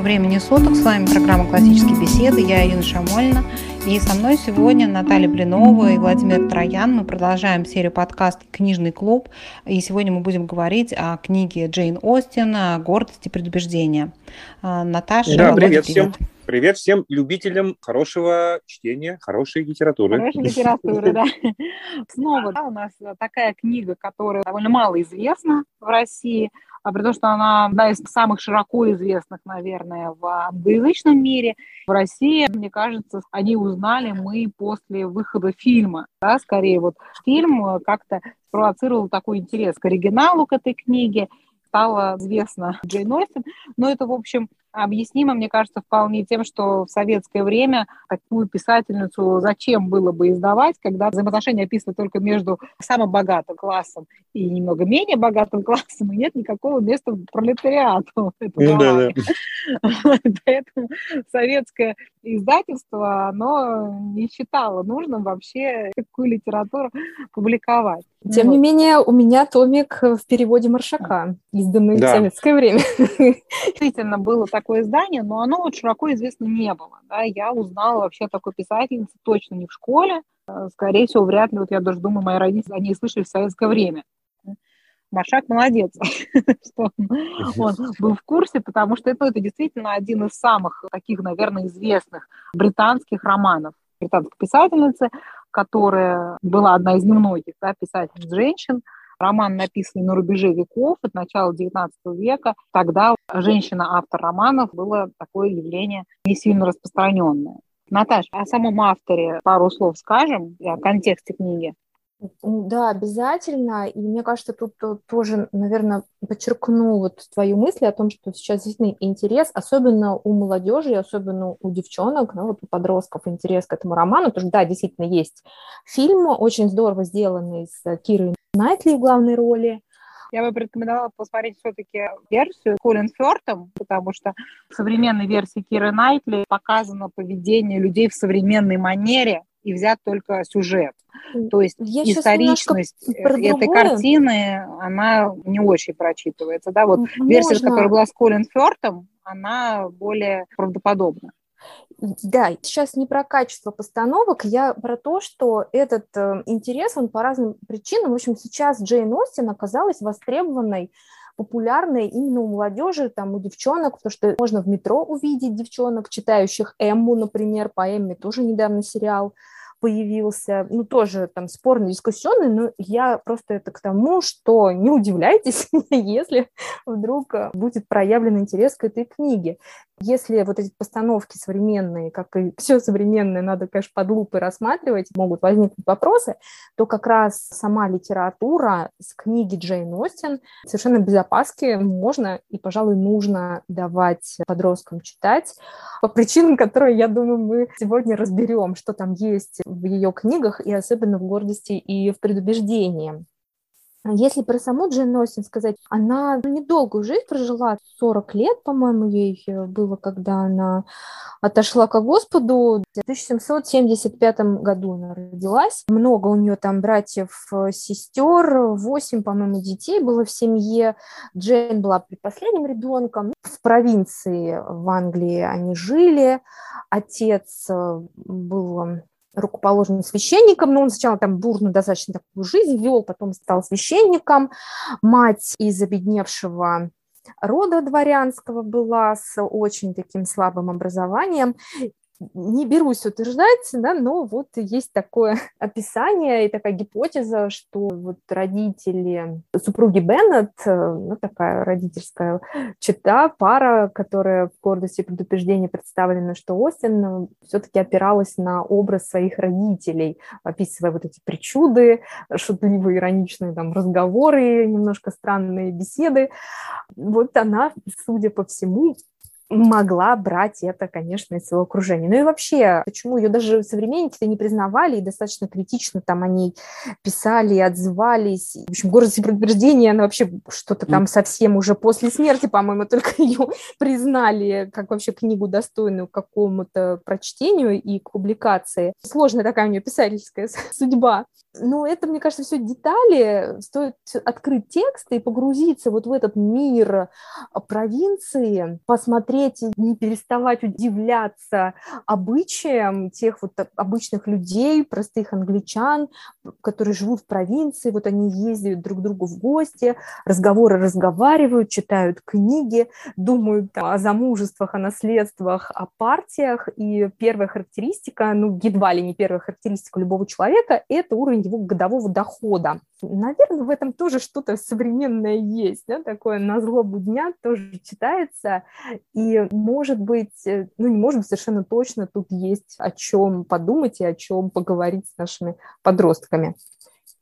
времени суток. С вами программа «Классические беседы». Я Ирина Шамолина. И со мной сегодня Наталья Блинова и Владимир Троян. Мы продолжаем серию подкастов «Книжный клуб». И сегодня мы будем говорить о книге Джейн Остин «Гордость и предубеждение». Наташа, да, привет всем. Привет всем любителям хорошего чтения, хорошей литературы. Хорошей литературы, да. Снова у нас такая книга, которая довольно мало известна в России, при том, что она одна из самых широко известных, наверное, в англоязычном мире. В России, мне кажется, они узнали мы после выхода фильма. Да, скорее, вот фильм как-то спровоцировал такой интерес к оригиналу, к этой книге. Стало известно Джейн Остин, но это, в общем, объяснимо, мне кажется, вполне тем, что в советское время такую писательницу зачем было бы издавать, когда взаимоотношения описаны только между самым богатым классом и немного менее богатым классом, и нет никакого места пролетариату. Поэтому советское издательство, оно не считало нужным вообще такую литературу публиковать. Тем не менее, у меня томик в переводе Маршака, изданный в советское время. Действительно, было такое издание, но оно вот широко известно не было. Да? Я узнала вообще такой писательницы точно не в школе. Скорее всего, вряд ли, вот я даже думаю, мои родители о ней слышали в советское время. Маршак молодец, что он был в курсе, потому что это действительно один из самых таких, наверное, известных британских романов. Британской писательницы, которая была одна из немногих писательниц-женщин. Роман, написанный на рубеже веков, от начала XIX века. Тогда женщина-автор романов было такое явление не сильно распространенное. Наташа, о самом авторе пару слов скажем и о контексте книги. Да, обязательно. И мне кажется, тут тоже, наверное, подчеркну вот твою мысль о том, что сейчас действительно интерес, особенно у молодежи, особенно у девчонок, ну, вот у подростков интерес к этому роману, потому что, да, действительно есть фильм, очень здорово сделанный с Кирой Найтли в главной роли. Я бы порекомендовала посмотреть все-таки версию Колин Фёртм, потому что в современной версии Киры Найтли показано поведение людей в современной манере и взят только сюжет. То есть я историчность этой картины, она не очень прочитывается. Да? Вот версия, которая была с Колин Фёртом, она более правдоподобна. Да, сейчас не про качество постановок, я про то, что этот интерес, он по разным причинам. В общем, сейчас Джейн Остин оказалась востребованной, популярной именно у молодежи, там, у девчонок, потому что можно в метро увидеть девчонок, читающих Эмму, например, по Эмме тоже недавно сериал появился, ну, тоже там спорный, дискуссионный, но я просто это к тому, что не удивляйтесь, если вдруг будет проявлен интерес к этой книге. Если вот эти постановки современные, как и все современное, надо, конечно, под лупой рассматривать, могут возникнуть вопросы, то как раз сама литература с книги Джейн Остин совершенно без опаски можно и, пожалуй, нужно давать подросткам читать по причинам, которые, я думаю, мы сегодня разберем, что там есть в ее книгах, и особенно в «Гордости и в предубеждении». Если про саму Джейн Остин сказать, она недолгую жизнь прожила, 40 лет, по-моему, ей было, когда она отошла ко Господу. В 1775 году она родилась. Много у нее там братьев, сестер, 8, по-моему, детей было в семье. Джейн была предпоследним ребенком. В провинции в Англии они жили. Отец был рукоположенным священником, но он сначала там бурную достаточно такую жизнь вел, потом стал священником. Мать из обедневшего рода дворянского была с очень таким слабым образованием. Не берусь утверждать, да, но вот есть такое описание и такая гипотеза, что вот родители супруги Беннет, ну, такая родительская чета, пара, которая в «Гордости и предубеждении» представлена, что Остин все-таки опиралась на образ своих родителей, описывая вот эти причуды, шутливые, ироничные там разговоры, немножко странные беседы. Вот она, судя по всему, могла брать это, конечно, из своего окружения. Ну и вообще, почему ее даже современники-то не признавали и достаточно критично там о ней писали, отзывались. В общем, «Гордость и предубеждение», она вообще что-то там совсем уже после смерти, по-моему, только ее признали как вообще книгу, достойную какому-то прочтению и к публикации. Сложная такая у нее писательская судьба. Ну, это, мне кажется, все детали. Стоит открыть текст и погрузиться вот в этот мир провинции, посмотреть, не переставать удивляться обычаям тех вот обычных людей, простых англичан, которые живут в провинции. Вот они ездят друг к другу в гости, разговаривают, читают книги, думают о замужествах, о наследствах, о партиях. И первая характеристика, ну, едва ли не первая характеристика любого человека – это уровень его годового дохода. Наверное, в этом тоже что-то современное есть, да, такое на злобу дня тоже читается, и, может быть, ну, не может быть, совершенно точно тут есть о чем подумать и о чем поговорить с нашими подростками.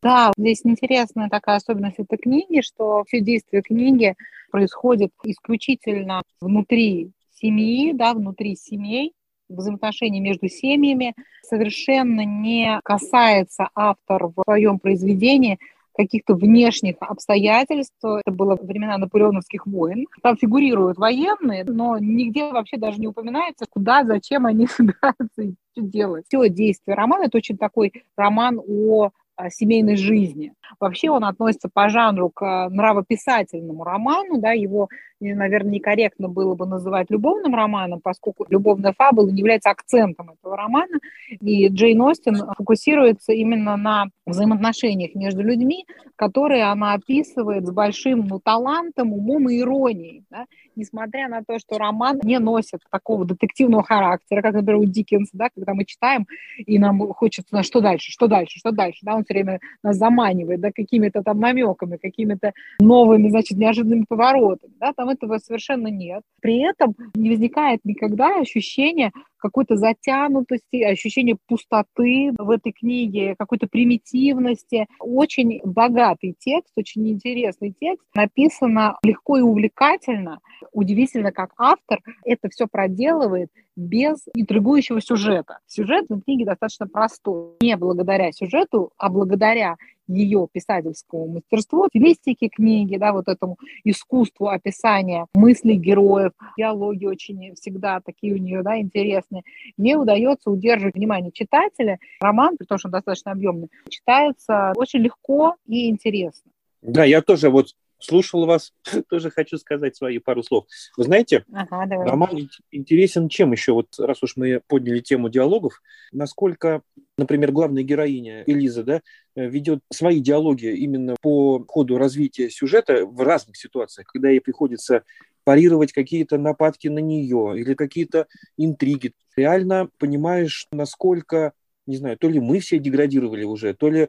Да, здесь интересная такая особенность этой книги, что все действие книги происходит исключительно внутри семьи, да, внутри семей, взаимоотношений между семьями, совершенно не касается автор в своем произведении каких-то внешних обстоятельств. Это было времена наполеоновских войн. Там фигурируют военные, но нигде вообще даже не упоминается, куда, зачем они собираются и что делать. Все действие романа — это очень такой роман о семейной жизни. Вообще он относится по жанру к нравописательному роману, да, его, наверное, некорректно было бы называть любовным романом, поскольку любовная фабула не является акцентом этого романа, и Джейн Остин фокусируется именно на взаимоотношениях между людьми, которые она описывает с большим, ну, талантом, умом и иронией, да, несмотря на то, что роман не носит такого детективного характера, как, например, у Диккенса, да, когда мы читаем, и нам хочется, что дальше, да, он все время нас заманивает, да, какими-то там намеками, какими-то новыми, значит, неожиданными поворотами, да, там этого совершенно нет. При этом не возникает никогда ощущения какой-то затянутости, ощущения пустоты в этой книге, какой-то примитивности. Очень богатый текст, очень интересный текст, написано легко и увлекательно. Удивительно, как автор это все проделывает без интригующего сюжета. Сюжет в книге достаточно простой. Не благодаря сюжету, а благодаря ее писательскому мастерству, стилистике книги, да, вот этому искусству описания мыслей героев, диалоги очень всегда такие у нее, да, интересные. Ей удается удерживать внимание читателя. Роман, при том, что он достаточно объемный, читается очень легко и интересно. Да, я тоже вот слушал вас, тоже хочу сказать свои пару слов. Вы знаете, роман интересен чем еще? Вот раз уж мы подняли тему диалогов, насколько, например, главная героиня Элиза, да, ведет свои диалоги именно по ходу развития сюжета в разных ситуациях, когда ей приходится парировать какие-то нападки на нее или какие-то интриги. Реально понимаешь, насколько, не знаю, то ли мы все деградировали уже, то ли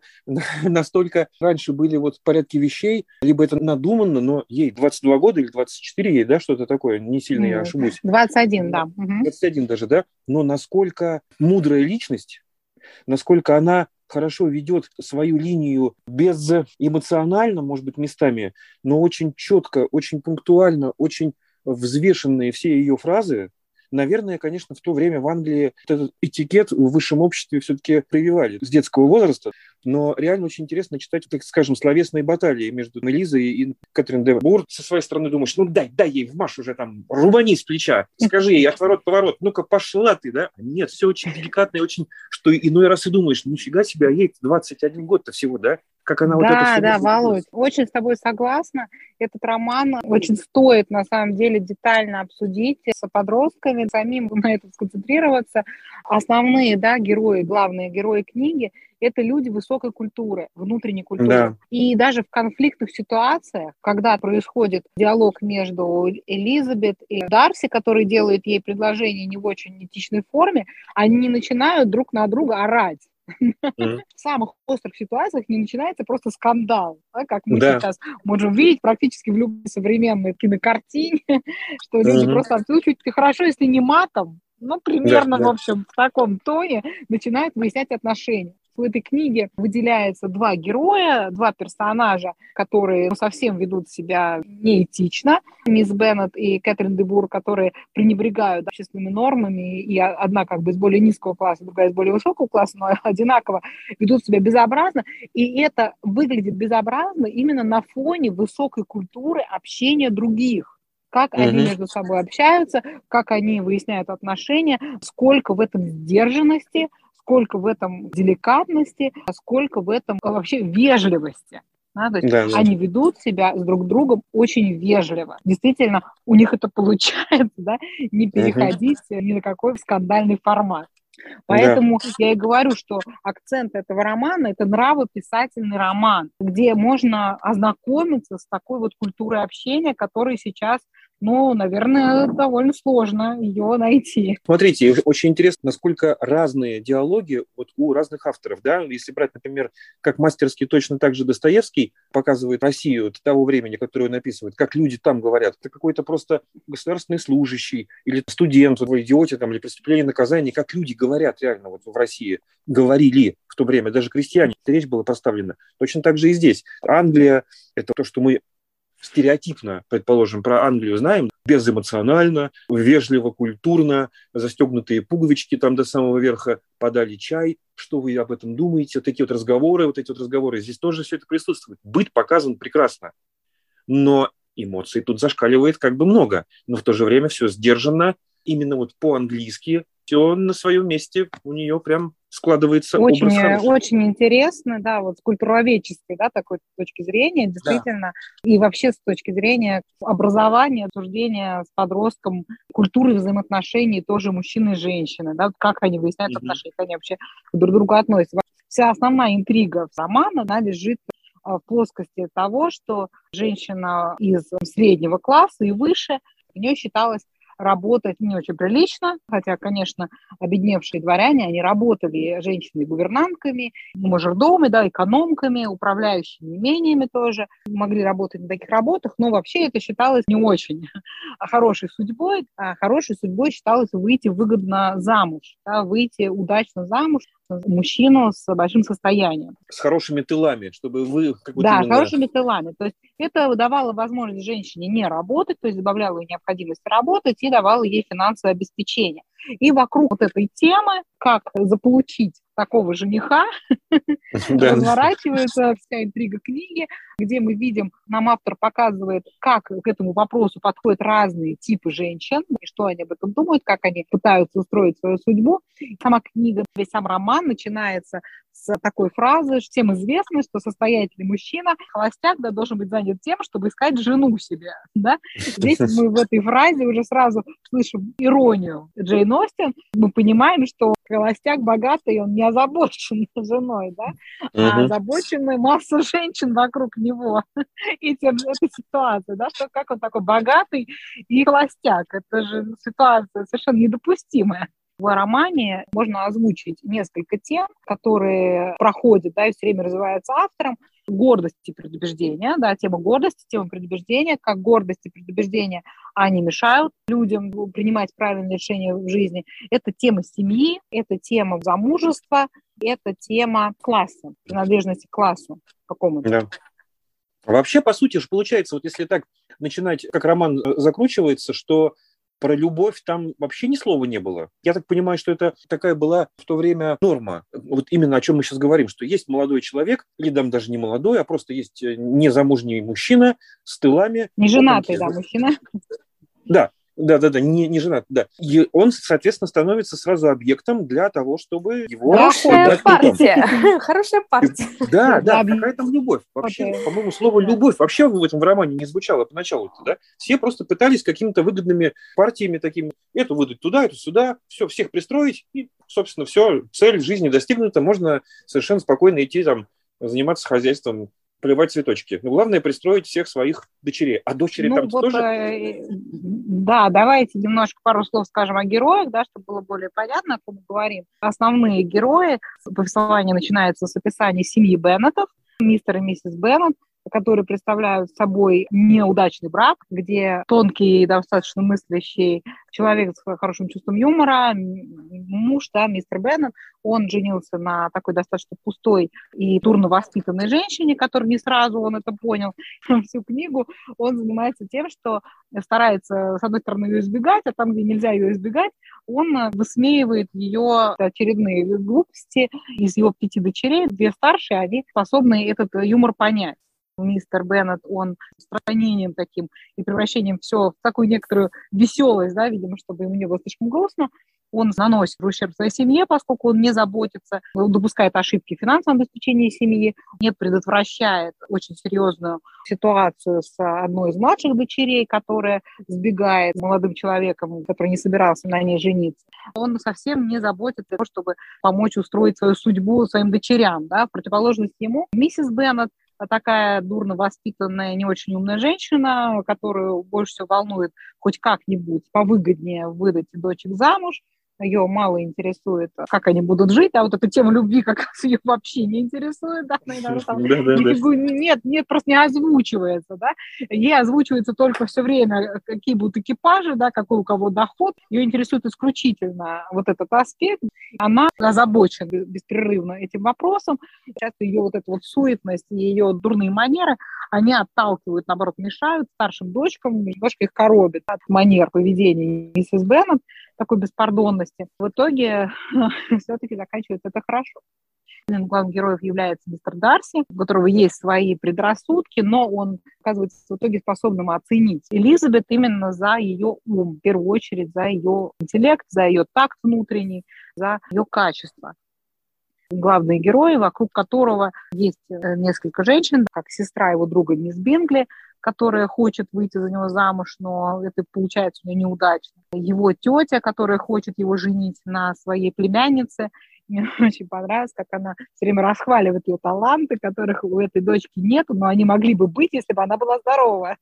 настолько раньше были вот в порядке вещей, либо это надуманно, но ей 22 года или 24, ей, да, что-то такое, не сильно я ошибусь. 21, да. 21 даже, да. Но насколько мудрая личность, насколько она хорошо ведет свою линию безэмоционально, может быть, местами, но очень четко, очень пунктуально, очень взвешенные все ее фразы. Наверное, конечно, в то время в Англии этот этикет в высшем обществе все-таки прививали с детского возраста, но реально очень интересно читать, так скажем, словесные баталии между Элизой и Кэтрин де Бур. Со своей стороны думаешь, ну дай ей в маш уже там, рубани с плеча, скажи ей отворот-поворот, ну-ка пошла ты, да? Нет, все очень деликатно и очень, что иной раз и думаешь, нифига себе, а ей 21 год-то всего, да? Как она, да, вот это да, Володь, очень с тобой согласна. Этот роман очень стоит, на самом деле, детально обсудить с подростками, самим на этом сконцентрироваться. Основные, да, герои, главные герои книги – это люди высокой культуры, внутренней культуры. Да. И даже в конфликтных ситуациях, когда происходит диалог между Элизабет и Дарси, который делает ей предложение не в очень этичной форме, они начинают друг на друга орать. В самых острых ситуациях не начинается просто скандал, да, как мы сейчас можем видеть практически в любой современной кинокартине, что люди просто отключают, и хорошо, если не матом, но примерно, в общем, в таком тоне начинают выяснять отношения. В этой книге выделяется два героя, два персонажа, которые совсем ведут себя неэтично. Мисс Беннет и Кэтрин де Бур, которые пренебрегают общественными нормами, и одна как бы из более низкого класса, другая из более высокого класса, но одинаково ведут себя безобразно. И это выглядит безобразно именно на фоне высокой культуры общения других. Как они между собой общаются, как они выясняют отношения, сколько в этом сдержанности, сколько в этом деликатности, сколько в этом вообще вежливости. Да? То есть да, они ведут себя с друг другом очень вежливо. Действительно, у них это получается, да? Не переходить ни на какой скандальный формат. Поэтому я и говорю, что акцент этого романа – это нравописательный роман, где можно ознакомиться с такой вот культурой общения, которая сейчас, ну, наверное, довольно сложно ее найти. Смотрите, очень интересно, насколько разные диалоги вот у разных авторов. Да? Если брать, например, как мастерски точно так же Достоевский показывает Россию того времени, которое он описывает, как люди там говорят. Это какой-то просто государственный служащий или студент, в «Идиоте» там, или «Преступление и наказание», как люди говорят реально вот в России, говорили в то время, даже крестьяне. Эта речь была поставлена. Точно так же и здесь. Англия – это то, что мы стереотипно, предположим, про Англию знаем, безэмоционально, вежливо, культурно, застегнутые пуговички там до самого верха, подали чай, что вы об этом думаете, вот эти разговоры, здесь тоже все это присутствует. Быт показан прекрасно, но эмоций тут зашкаливает как бы много, но в то же время все сдержанно, именно вот по-английски, все на своем месте, у нее прям складывается очень, образ хороший. Очень интересно, да, вот с культуроведческой, да, такой точки зрения, действительно, да. И вообще с точки зрения образования, обсуждения с подростком, культуры взаимоотношений тоже мужчины и женщины, да, как они выясняют отношения, как они вообще друг к другу относятся. Вся основная интрига романа, она лежит в плоскости того, что женщина из среднего класса и выше, у нее считалось работать не очень прилично, хотя, конечно, обедневшие дворяне, они работали женщинами-гувернантками, мажордомами, да, экономками, управляющими имениями тоже, могли работать на таких работах, но вообще это считалось не очень хорошей судьбой. Хорошей судьбой считалось выйти выгодно замуж, да, выйти удачно замуж, мужчину с большим состоянием. С хорошими тылами, чтобы вы... Да, с хорошими тылами. То есть это давало возможность женщине не работать, то есть добавляло ей необходимость работать и давало ей финансовое обеспечение. И вокруг вот этой темы, как заполучить такого жениха, разворачивается вся интрига книги, где мы видим, нам автор показывает, как к этому вопросу подходят разные типы женщин, и что они об этом думают, как они пытаются устроить свою судьбу. Сама книга, весь сам роман начинается с такой фразы, что всем известно, что состоятельный мужчина, холостяк, да, должен быть занят тем, чтобы искать жену себе. Да? Здесь мы в этой фразе уже сразу слышим иронию Джейн Остин. Мы понимаем, что холостяк богатый, он не озабочен женой, да? А озабочена масса женщин вокруг него. И тем же эта ситуация, да? Что, как он такой богатый и холостяк. Это же ситуация совершенно недопустимая. В романе можно озвучить несколько тем, которые проходят, да, и все время развиваются автором. Гордость и предубеждение, да, тема гордости, тема предубеждения, как гордость и предубеждение, они мешают людям принимать правильные решения в жизни. Это тема семьи, это тема замужества, это тема класса, принадлежности к классу какому-то. Да. Вообще, по сути же, получается, вот если так начинать, как роман закручивается, что про любовь там вообще ни слова не было. Я так понимаю, что это такая была в то время норма. Вот именно о чем мы сейчас говорим, что есть молодой человек, или там даже не молодой, а просто есть незамужний мужчина с тылами. Неженатый, да, мужчина. Да, не женат. И он, соответственно, становится сразу объектом для того, чтобы его... Хорошая партия. Да, какая там любовь. Вообще, по-моему, слово «любовь» вообще в этом романе не звучало поначалу-то, да? Все просто пытались какими-то выгодными партиями такими, эту выдать туда, эту сюда, все, всех пристроить, и, собственно, все, цель жизни достигнута, можно совершенно спокойно идти там, заниматься хозяйством, поливать цветочки. Но главное пристроить всех своих дочерей. А дочери там вот, тоже... Да, давайте немножко пару слов скажем о героях, да, чтобы было более понятно, о ком мы говорим. Основные герои. Повествование начинается с описания семьи Беннетов, мистер и миссис Беннет, которые представляют собой неудачный брак, где тонкий и достаточно мыслящий человек с хорошим чувством юмора, муж, да, мистер Беннет, он женился на такой достаточно пустой и дурно воспитанной женщине, которая не сразу он это понял. Всю книгу он занимается тем, что старается, с одной стороны, ее избегать, а там, где нельзя ее избегать, он высмеивает ее очередные глупости. Из его 5 дочерей, 2 старшие, они способны этот юмор понять. Мистер Беннет, он странением таким и превращением все в такую некоторую веселость, да, видимо, чтобы ему не было слишком грустно, он наносит ущерб своей семье, поскольку он не заботится, он допускает ошибки в финансовом обеспечении семьи, не предотвращает очень серьезную ситуацию с одной из младших дочерей, которая сбегает с молодым человеком, который не собирался на ней жениться. Он совсем не заботится о том, чтобы помочь устроить свою судьбу своим дочерям. Да? В противоположность ему миссис Беннет такая дурно воспитанная, не очень умная женщина, которую больше всего волнует хоть как-нибудь повыгоднее выдать дочек замуж. Ее мало интересует, как они будут жить, а вот эта тема любви как раз ее вообще не интересует. Да? Нет, просто не озвучивается. Да? Ей озвучивается только все время, какие будут экипажи, да, какой у кого доход. Ее интересует исключительно вот этот аспект. Она озабочена беспрерывно этим вопросом. Сейчас ее вот эта вот суетность и ее дурные манеры, они отталкивают, наоборот, мешают старшим дочкам, немножко их коробит от манер поведения миссис Беннет, такой беспардонности. В итоге все-таки заканчивается это хорошо. Одним из главных героев является мистер Дарси, у которого есть свои предрассудки, но он оказывается в итоге способным оценить Элизабет именно за ее ум, в первую очередь за ее интеллект, за ее такт внутренний, за ее качество. Главный герой, вокруг которого есть несколько женщин, как сестра его друга мисс Бингли, которая хочет выйти за него замуж, но это получается у нее неудачно. Его тетя, которая хочет его женить на своей племяннице. Мне очень понравилось, как она все время расхваливает ее таланты, которых у этой дочки нет, но они могли бы быть, если бы она была здорова.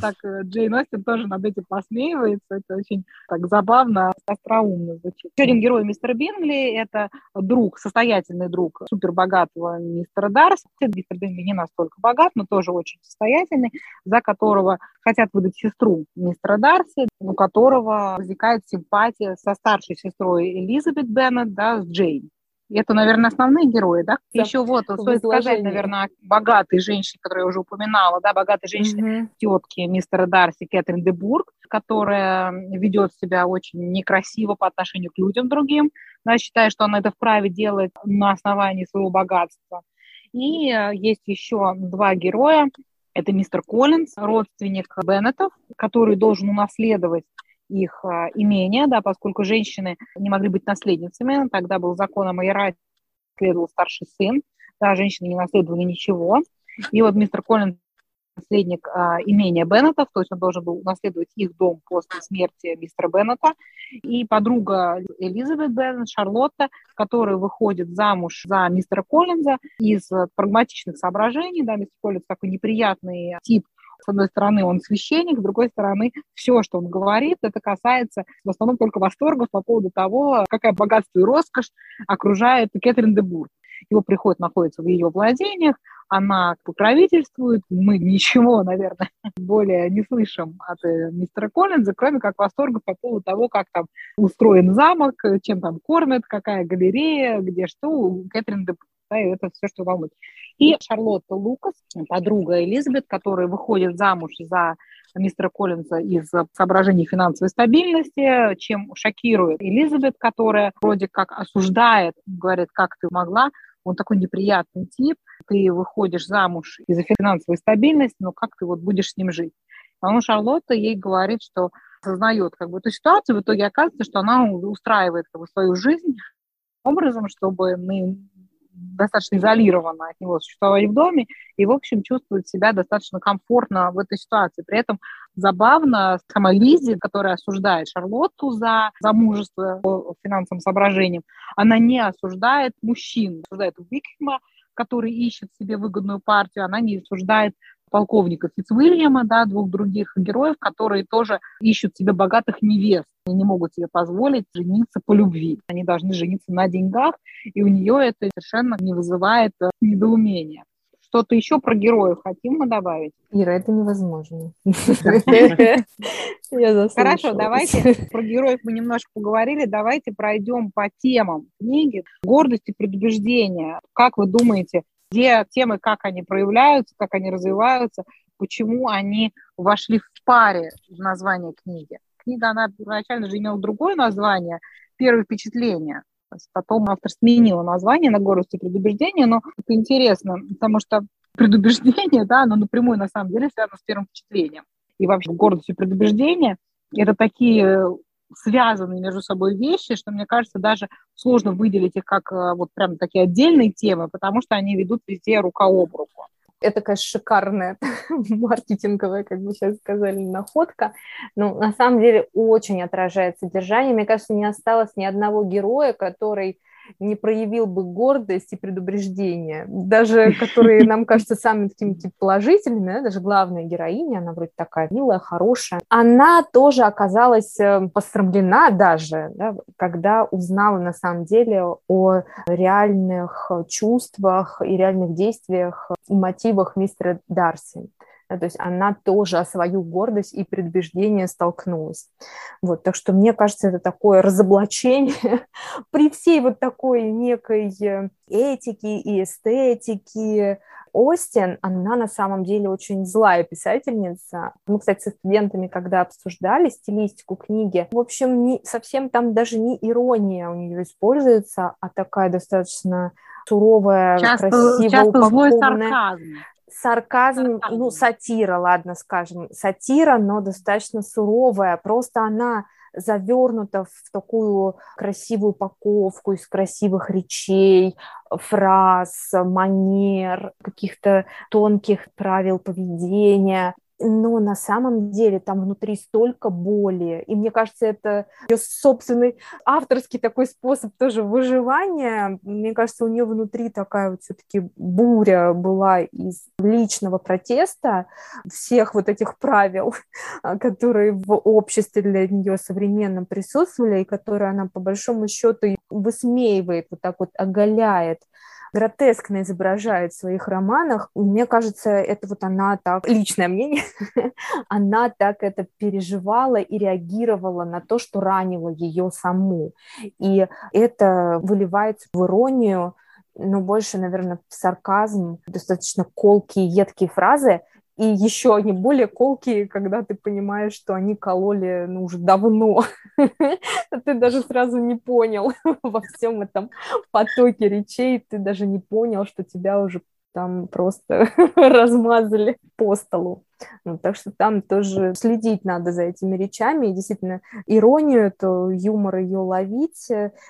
Так Джейн Остин тоже над этим посмеивается. Это очень так забавно, остроумно звучит. Еще один герой мистера Бингли – это друг, состоятельный друг супербогатого мистера Дарси. Мистер Бингли не настолько богат, но тоже очень состоятельный, за которого хотят выдать сестру мистера Дарси, у которого возникает симпатия со старшей сестрой Элизабет Беннет, да, с Джейн. Это, наверное, основные герои, да? Да. Еще вот стоит сказать, наверное, богатой женщине, которую я уже упоминала, да, богатой женщине, тетки мистера Дарси Кэтрин де Бург, которая ведет себя очень некрасиво по отношению к людям другим, да, считая, что она это вправе делать на основании своего богатства. И есть еще два героя. Это мистер Коллинз, родственник Беннетов, который должен унаследовать их имение, да, поскольку женщины не могли быть наследницами. Тогда был закон о майорате, наследовал старший сын, да, женщины не наследовали ничего. И вот мистер Коллинз наследник имения Беннетов, то есть он должен был наследовать их дом после смерти мистера Беннета. И подруга Элизабет Беннет, Шарлотта, которая выходит замуж за мистера Коллинза из прагматичных соображений, да, мистер Коллинз такой неприятный тип. С одной стороны, он священник, с другой стороны, все, что он говорит, это касается в основном только восторгов по поводу того, какое богатство и роскошь окружает Кэтрин де Бург. Его приход находится в ее владениях, она покровительствует. Мы ничего, наверное, более не слышим от мистера Коллинза, кроме как восторга по поводу того, как там устроен замок, чем там кормят, какая галерея, где что у Кэтрин де Бург. Да, и это все, что волнует. И Шарлотта Лукас, подруга Элизабет, которая выходит замуж за мистера Коллинза из соображений финансовой стабильности, чем шокирует Элизабет, которая вроде как осуждает, говорит, как ты могла, он такой неприятный тип, ты выходишь замуж из-за финансовой стабильности, но как ты вот будешь с ним жить? Потому что Шарлотта ей говорит, что осознает как бы эту ситуацию, в итоге оказывается, что она устраивает как бы свою жизнь образом, чтобы мы достаточно изолирована от него существовать в доме и, в общем, чувствует себя достаточно комфортно в этой ситуации. При этом забавно сама Лизи, которая осуждает Шарлотту за замужество по финансовым соображениям, она не осуждает мужчин, осуждает Уикхэма, который ищет себе выгодную партию, она не осуждает полковника Фицуильяма, да, двух других героев, которые тоже ищут себе богатых невест и не могут себе позволить жениться по любви. Они должны жениться на деньгах, и у нее это совершенно не вызывает недоумения. Что-то еще про героев хотим мы добавить? Ира, это невозможно. Хорошо, давайте про героев мы немножко поговорили. Давайте пройдем по темам книги «Гордость и предубеждение». Как вы думаете, где темы, как они проявляются, как они развиваются, почему они вошли в паре в название книги? Книга, она изначально же имела другое название «Первое впечатление». Потом автор сменила название на «Гордость и предубеждение», но это интересно, потому что предубеждение, да, оно напрямую на самом деле связано с первым впечатлением. И вообще «Гордость и предубеждение» — это такие связанные между собой вещи, что, мне кажется, даже сложно выделить их как вот прям такие отдельные темы, потому что они ведут везде рука об руку. Это, конечно, шикарная маркетинговая, как бы сейчас сказали, находка. Но на самом деле очень отражает содержание. Мне кажется, не осталось ни одного героя, который не проявил бы гордость и предубеждение. Даже которые нам кажутся самыми такими типа положительными, да? Даже главная героиня, она вроде такая милая, хорошая. Она тоже оказалась посрамлена даже, да, когда узнала на самом деле о реальных чувствах и реальных действиях и мотивах мистера Дарси. То есть она тоже о свою гордость и предубеждение столкнулась. Вот, так что, мне кажется, это такое разоблачение при всей вот такой некой этике и эстетике. Остин, она на самом деле очень злая писательница. Мы, кстати, со студентами, когда обсуждали стилистику книги, в общем, не, совсем там даже не ирония у нее используется, а такая достаточно суровая, красиво упакованная... Сарказм, ну, сатира, ладно, скажем, сатира, но достаточно суровая, просто она завернута в такую красивую упаковку из красивых речей, фраз, манер, каких-то тонких правил поведения. Но на самом деле там внутри столько боли. И мне кажется, это ее собственный авторский такой способ тоже выживания. Мне кажется, у нее внутри такая вот все-таки буря была из личного протеста всех вот этих правил, которые в обществе для нее современном присутствовали, и которые она по большому счету высмеивает, вот так вот оголяет, гротескно изображает в своих романах. Мне кажется, это вот она так, личное мнение, она так это переживала и реагировала на то, что ранило ее саму. И это выливается в иронию, но больше, наверное, в сарказм, достаточно колкие, едкие фразы. И еще они более колкие, когда ты понимаешь, что они кололи, ну, уже давно. Ты даже сразу не понял во всем этом потоке речей, ты даже не понял, что тебя уже там просто размазали по столу. Ну, так что там тоже следить надо за этими речами. И действительно, иронию, то юмор ее ловить.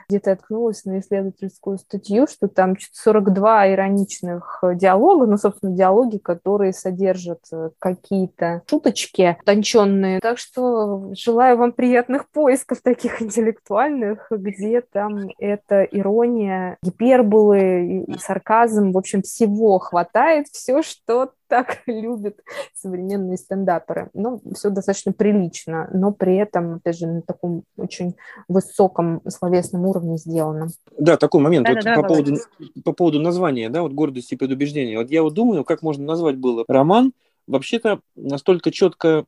Где-то наткнулась на исследовательскую статью, что там 42 ироничных диалога, ну, собственно, диалоги, которые содержат какие-то шуточки утонченные. Так что желаю вам приятных поисков таких интеллектуальных, где там эта ирония, гиперболы, и сарказм, в общем, всего хватает, все, что так любят современные стендаперы. Ну, все достаточно прилично, но при этом, опять же, на таком очень высоком словесном уровне сделано. Да, такой момент по поводу названия, да, вот «Гордость и предубеждение». Вот я вот думаю, как можно назвать было роман. Вообще-то настолько четко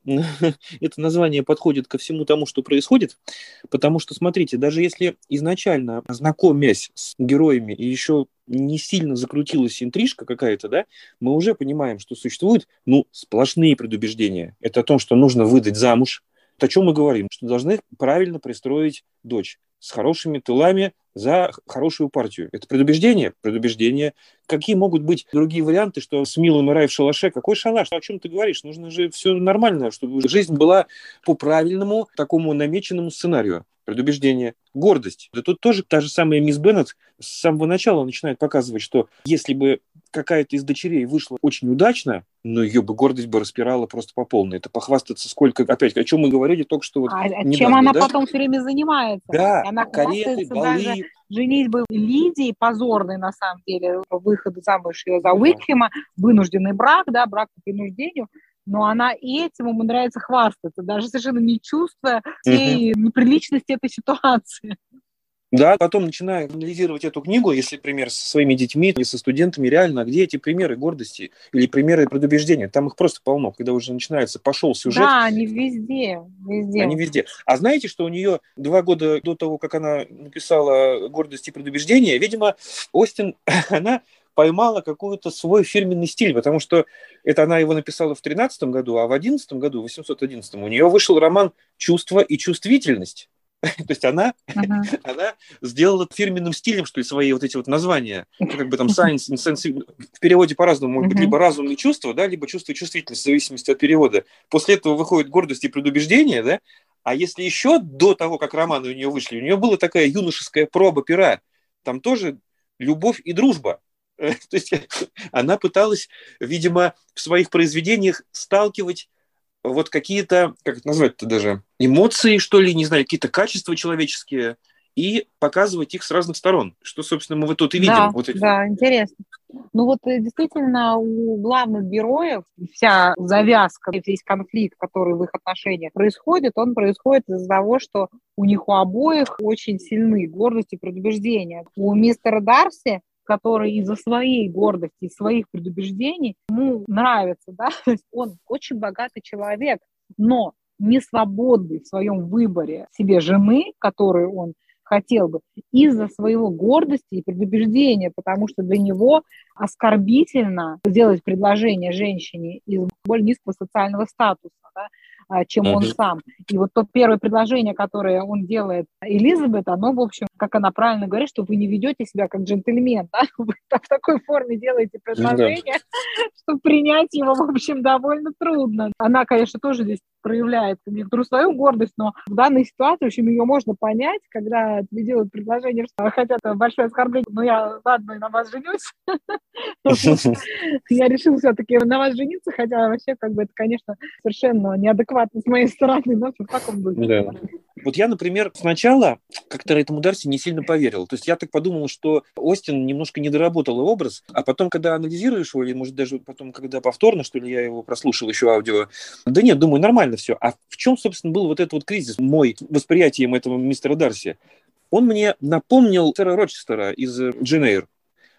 это название подходит ко всему тому, что происходит, потому что, смотрите, даже если изначально, знакомясь с героями, и еще не сильно закрутилась интрижка какая-то, да, мы уже понимаем, что существуют, ну, сплошные предубеждения. Это о том, что нужно выдать замуж. Вот о чем мы говорим, что должны правильно пристроить дочь с хорошими тылами за хорошую партию. Это предубеждение? Предубеждение. Какие могут быть другие варианты, что с милым и рай в шалаше? Какой шалаш? О чем ты говоришь? Нужно же все нормально, чтобы жизнь была по правильному, такому намеченному сценарию. Предубеждение. Гордость. Да тут тоже та же самая мисс Беннет с самого начала начинает показывать, что если бы какая-то из дочерей вышла очень удачно, но ее бы гордость бы распирала просто по полной. Это похвастаться сколько... Опять, о чем мы говорили только что... Вот недавно, чем она потом все время занимается. Да, она кареты, балы... Женитьбы Лидии, позорный на самом деле, выход замуж ее за Уикхэма, вынужденный брак, да, брак по принуждению, но она этим умудряется хвастаться, даже совершенно не чувствуя всей неприличности этой ситуации. Да, потом начинаю анализировать эту книгу, если, например, со своими детьми или со студентами, реально, где эти примеры гордости или примеры предубеждения? Там их просто полно, когда уже начинается, пошел сюжет. Да, они везде. Они везде. А знаете, что у нее 2 года до того, как она написала «Гордость и предубеждение», видимо, Остин, она поймала какой-то свой фирменный стиль, потому что это она его написала в 2013 году, а в 2011 году, в 1811, у нее вышел роман «Чувство и чувствительность». То есть она сделала фирменным стилем, что ли, свои вот эти вот названия, как бы там science, в переводе по-разному, может быть, либо разум и чувство, да, либо чувство и чувствительность, в зависимости от перевода. После этого выходит «Гордость и предубеждение», да, А если еще до того, как романы у нее вышли, у нее была такая юношеская проба пера, там тоже любовь и дружба. То есть она пыталась, видимо, в своих произведениях сталкивать вот какие-то, как это назвать-то даже, эмоции, что ли, не знаю, какие-то качества человеческие, и показывать их с разных сторон, что, собственно, мы вот тут и видим. Да, вот эти. Да, интересно. Ну вот действительно у главных героев вся завязка, весь конфликт, который в их отношениях происходит, он происходит из-за того, что у них у обоих очень сильны гордость и предубеждения. У мистера Дарси, который из-за своей гордости, из своих предубеждений, ему нравится, да, то есть он очень богатый человек, но не свободный в своем выборе себе жены, которую он хотел бы, из-за своего гордости и предубеждения, потому что для него оскорбительно делать предложение женщине из более низкого социального статуса, да, чем он сам. И вот то первое предложение, которое он делает Элизабет, оно, в общем, как она правильно говорит, что вы не ведете себя как джентльмен, да? Вы в такой форме делаете предложение, что принять его, в общем, довольно трудно. Она, конечно, тоже здесь проявляет некоторую свою гордость, но в данной ситуации, в общем, ее можно понять, когда тебе делают предложение, что хотят большое оскорбление, но я, ладно, на вас женюсь. Я решила все-таки на вас жениться, хотя вообще, как бы, это, конечно, совершенно неадекватно с моей стороны, но в таком духе. Вот я, например, сначала как-то этому Дарси не сильно поверил. То есть я так подумал, что Остин немножко недоработал образ, а потом, когда анализируешь его, или, может, даже потом, когда повторно, что ли, я его прослушал еще аудио, да нет, думаю, нормально все. А в чем, собственно, был вот этот вот кризис мой восприятием этого мистера Дарси? Он мне напомнил сэра Рочестера из «Джейн Эйр».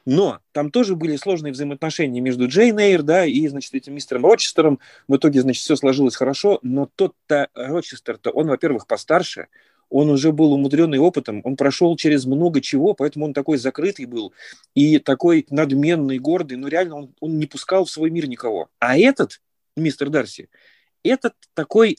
Но там тоже были сложные взаимоотношения между Джейн Эйр, да, и, значит, этим мистером Рочестером. В итоге, значит, все сложилось хорошо, но тот-то Рочестер-то, он, во-первых, постарше, он уже был умудренный опытом, он прошел через много чего, поэтому он такой закрытый был и такой надменный, гордый, но реально он не пускал в свой мир никого. А этот, мистер Дарси, этот такой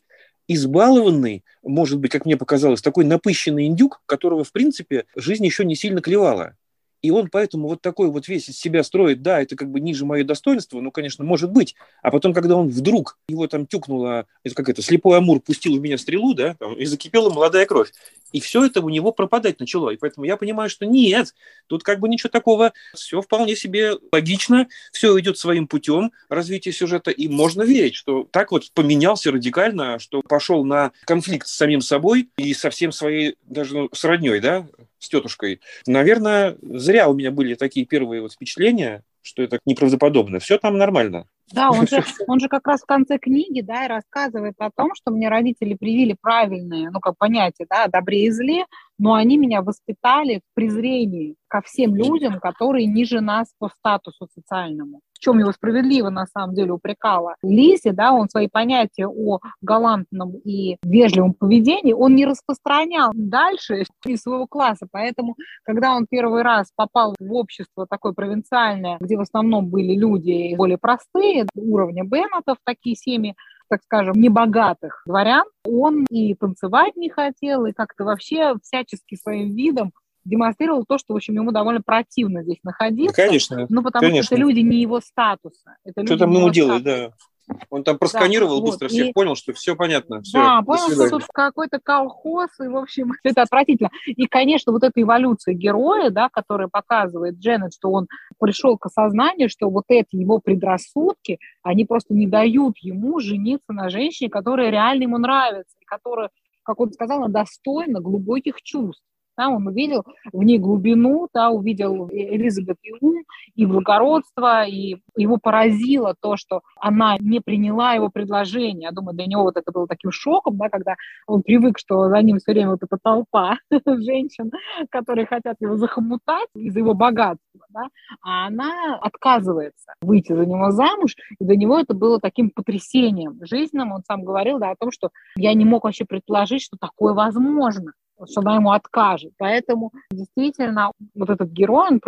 избалованный, может быть, как мне показалось, такой напыщенный индюк, которого, в принципе, жизнь еще не сильно клевала. И он поэтому вот такой вот весь из себя строит, да, это как бы ниже моего достоинства, ну, конечно, может быть. А потом, когда он вдруг, его там тюкнуло, как это, слепой Амур пустил в меня стрелу, да, там, и закипела молодая кровь. И все это у него пропадать начало. И поэтому я понимаю, что нет, тут как бы ничего такого, все вполне себе логично, все идет своим путем развития сюжета, и можно верить, что так вот поменялся радикально, что пошел на конфликт с самим собой и со всем своей, даже ну, с родней, да, с тетушкой. Наверное, зря у меня были такие первые вот впечатления, что это неправдоподобно. Все там нормально. Да, он же как раз в конце книги, да, и рассказывает о том, что мне родители привили правильные, ну, как понятие, да, добре и зле, но они меня воспитали в презрении ко всем людям, которые ниже нас по статусу социальному. В чем его справедливо, на самом деле, упрекала Лизи, да, он свои понятия о галантном и вежливом поведении, он не распространял дальше из своего класса, поэтому, когда он первый раз попал в общество такое провинциальное, где в основном были люди более простые, уровня Беннетов, такие семьи, так скажем, небогатых дворян, он и танцевать не хотел, и как-то вообще всячески своим видом демонстрировал то, что, в общем, ему довольно противно здесь находиться. Да, конечно. Ну, потому конечно. Что это люди не его статуса. Это что люди там ему делать, да. Он там просканировал, да, быстро вот, всех, и понял, что все понятно. Все, да, понял, что тут какой-то колхоз, и, в общем, это отвратительно. И, конечно, вот эта эволюция героя, да, которая показывает Дженнет, что он пришел к осознанию, что вот эти его предрассудки, они просто не дают ему жениться на женщине, которая реально ему нравится, которая, как он сказал, она достойна глубоких чувств. Да, он увидел в ней глубину, да, увидел Элизабет и ум, и благородство, и его поразило то, что она не приняла его предложение. Я думаю, для него вот это было таким шоком, да, когда он привык, что за ним все время вот эта толпа женщин, которые хотят его захомутать из-за его богатства, да, а она отказывается выйти за него замуж, и для него это было таким потрясением жизненным. Он сам говорил, да, о том, что я не мог вообще предположить, что такое возможно, что она ему откажет. Поэтому действительно вот этот герой, он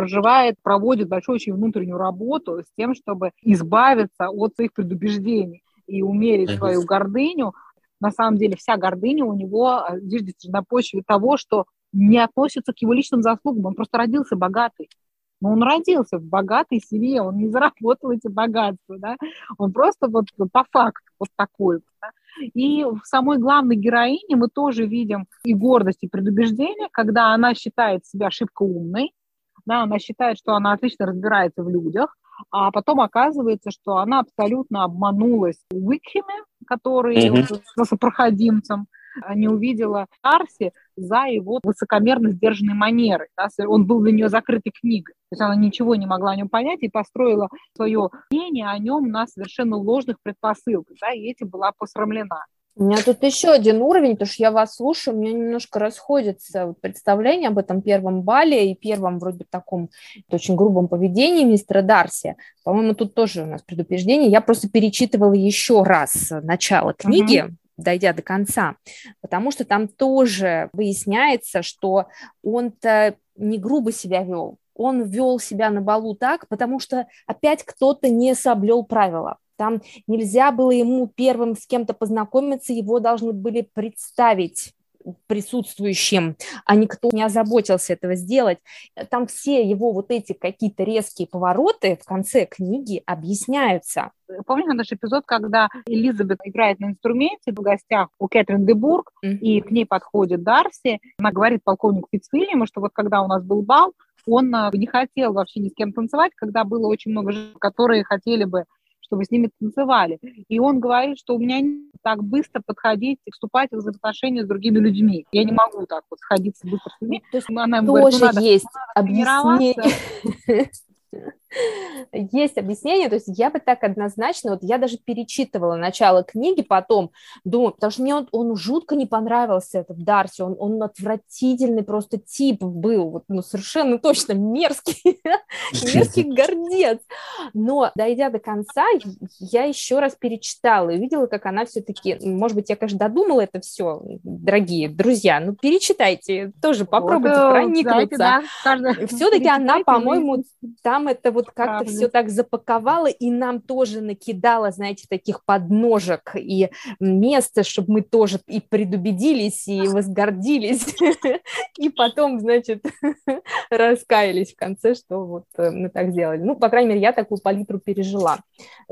проводит большую очень внутреннюю работу с тем, чтобы избавиться от своих предубеждений и умерить свою гордыню. На самом деле вся гордыня у него зиждется на почве того, что не относится к его личным заслугам. Он просто родился богатый. Но он родился в богатой семье, он не заработал эти богатства, да? Он просто вот по факту вот такой. Да? И в самой главной героине мы тоже видим и гордость, и предубеждение, когда она считает себя шибко умной, да, она считает, что она отлично разбирается в людях, а потом оказывается, что она абсолютно обманулась в Уикхэме, который просто проходимцем, не увидела Дарси за его высокомерно сдержанные манеры. Он был для нее закрытой книгой. То есть она ничего не могла о нем понять и построила свое мнение о нем на совершенно ложных предпосылках. Да, и этим была посрамлена. У меня тут еще один уровень, потому что я вас слушаю, у меня немножко расходится представление об этом первом бале и первом вроде таком очень грубом поведении мистера Дарси. По-моему, тут тоже у нас предупреждение. Я просто перечитывала еще раз начало книги, дойдя до конца, потому что там тоже выясняется, что он-то не грубо себя вел, он вел себя на балу так, потому что опять кто-то не соблюл правила. Там нельзя было ему первым с кем-то познакомиться, его должны были представить присутствующим, а никто не озаботился этого сделать. Там все его вот эти какие-то резкие повороты в конце книги объясняются. Помню наш эпизод, когда Элизабет играет на инструменте в гостях у Кэтрин де Бург, и к ней подходит Дарси. Она говорит полковнику Фицуильяму, что вот когда у нас был бал, он не хотел вообще ни с кем танцевать, когда было очень много женщин, которые хотели бы, чтобы с ними танцевали. И он говорит, что у меня не так быстро подходить и вступать в отношения с другими людьми. Я не могу так вот сходиться быстро с ними. То есть она ему тоже говорит, ну, есть объяснение. Есть объяснение, то есть я бы так однозначно, вот я даже перечитывала начало книги потом, думаю, потому что мне он жутко не понравился, этот Дарси, он отвратительный просто тип был, вот, ну, совершенно точно мерзкий, мерзкий гордец, но дойдя до конца, я еще раз перечитала и увидела, как она все-таки, может быть, я, конечно, додумала это все, дорогие друзья, ну, перечитайте, тоже попробуйте проникнуться, все-таки она, по-моему, там это вот как-то все так запаковало и нам тоже накидало, знаете, таких подножек и места, чтобы мы тоже и предубедились, и возгордились, и потом, значит, раскаялись в конце, что вот мы так делали. Ну, по крайней мере, я такую палитру пережила,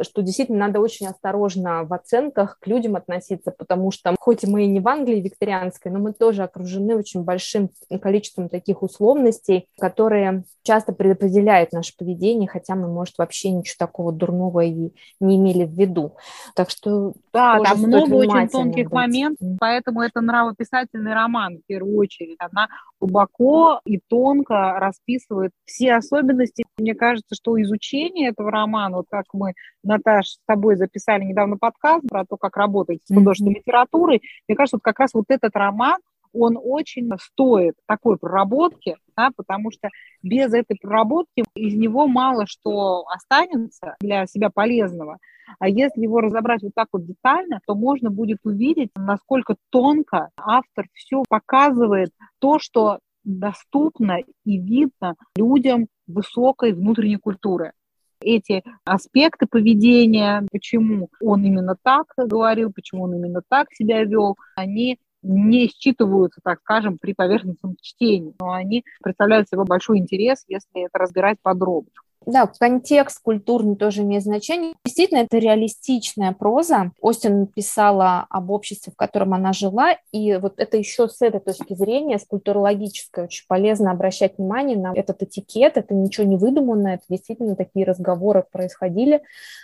что действительно надо очень осторожно в оценках к людям относиться, потому что, хоть мы и не в Англии викторианской, но мы тоже окружены очень большим количеством таких условностей, которые часто предопределяют наш поведение, хотя мы, может, вообще ничего такого дурного и не имели в виду. Так что да, там много очень тонких моментов, поэтому это нравописательный роман в первую очередь. Она глубоко и тонко расписывает все особенности. Мне кажется, что изучение этого романа, вот как мы, Наташ, с тобой записали недавно подкаст про то, как работать с художественной литературой, мне кажется, вот как раз вот этот роман, он очень стоит такой проработки, да, потому что без этой проработки из него мало что останется для себя полезного. А если его разобрать вот так вот детально, то можно будет увидеть, насколько тонко автор все показывает то, что доступно и видно людям высокой внутренней культуры. Эти аспекты поведения, почему он именно так говорил, почему он именно так себя вел, они не считываются, так скажем, при поверхностном чтении, но они представляют собой большой интерес, если это разбирать подробно. Да, контекст культурный тоже имеет значение. Действительно, это реалистичная проза. Остин писала об обществе, в котором она жила, и вот это еще с этой точки зрения, с культурологической, очень полезно обращать внимание на этот этикет, это ничего не выдуманное, это действительно такие разговоры происходили,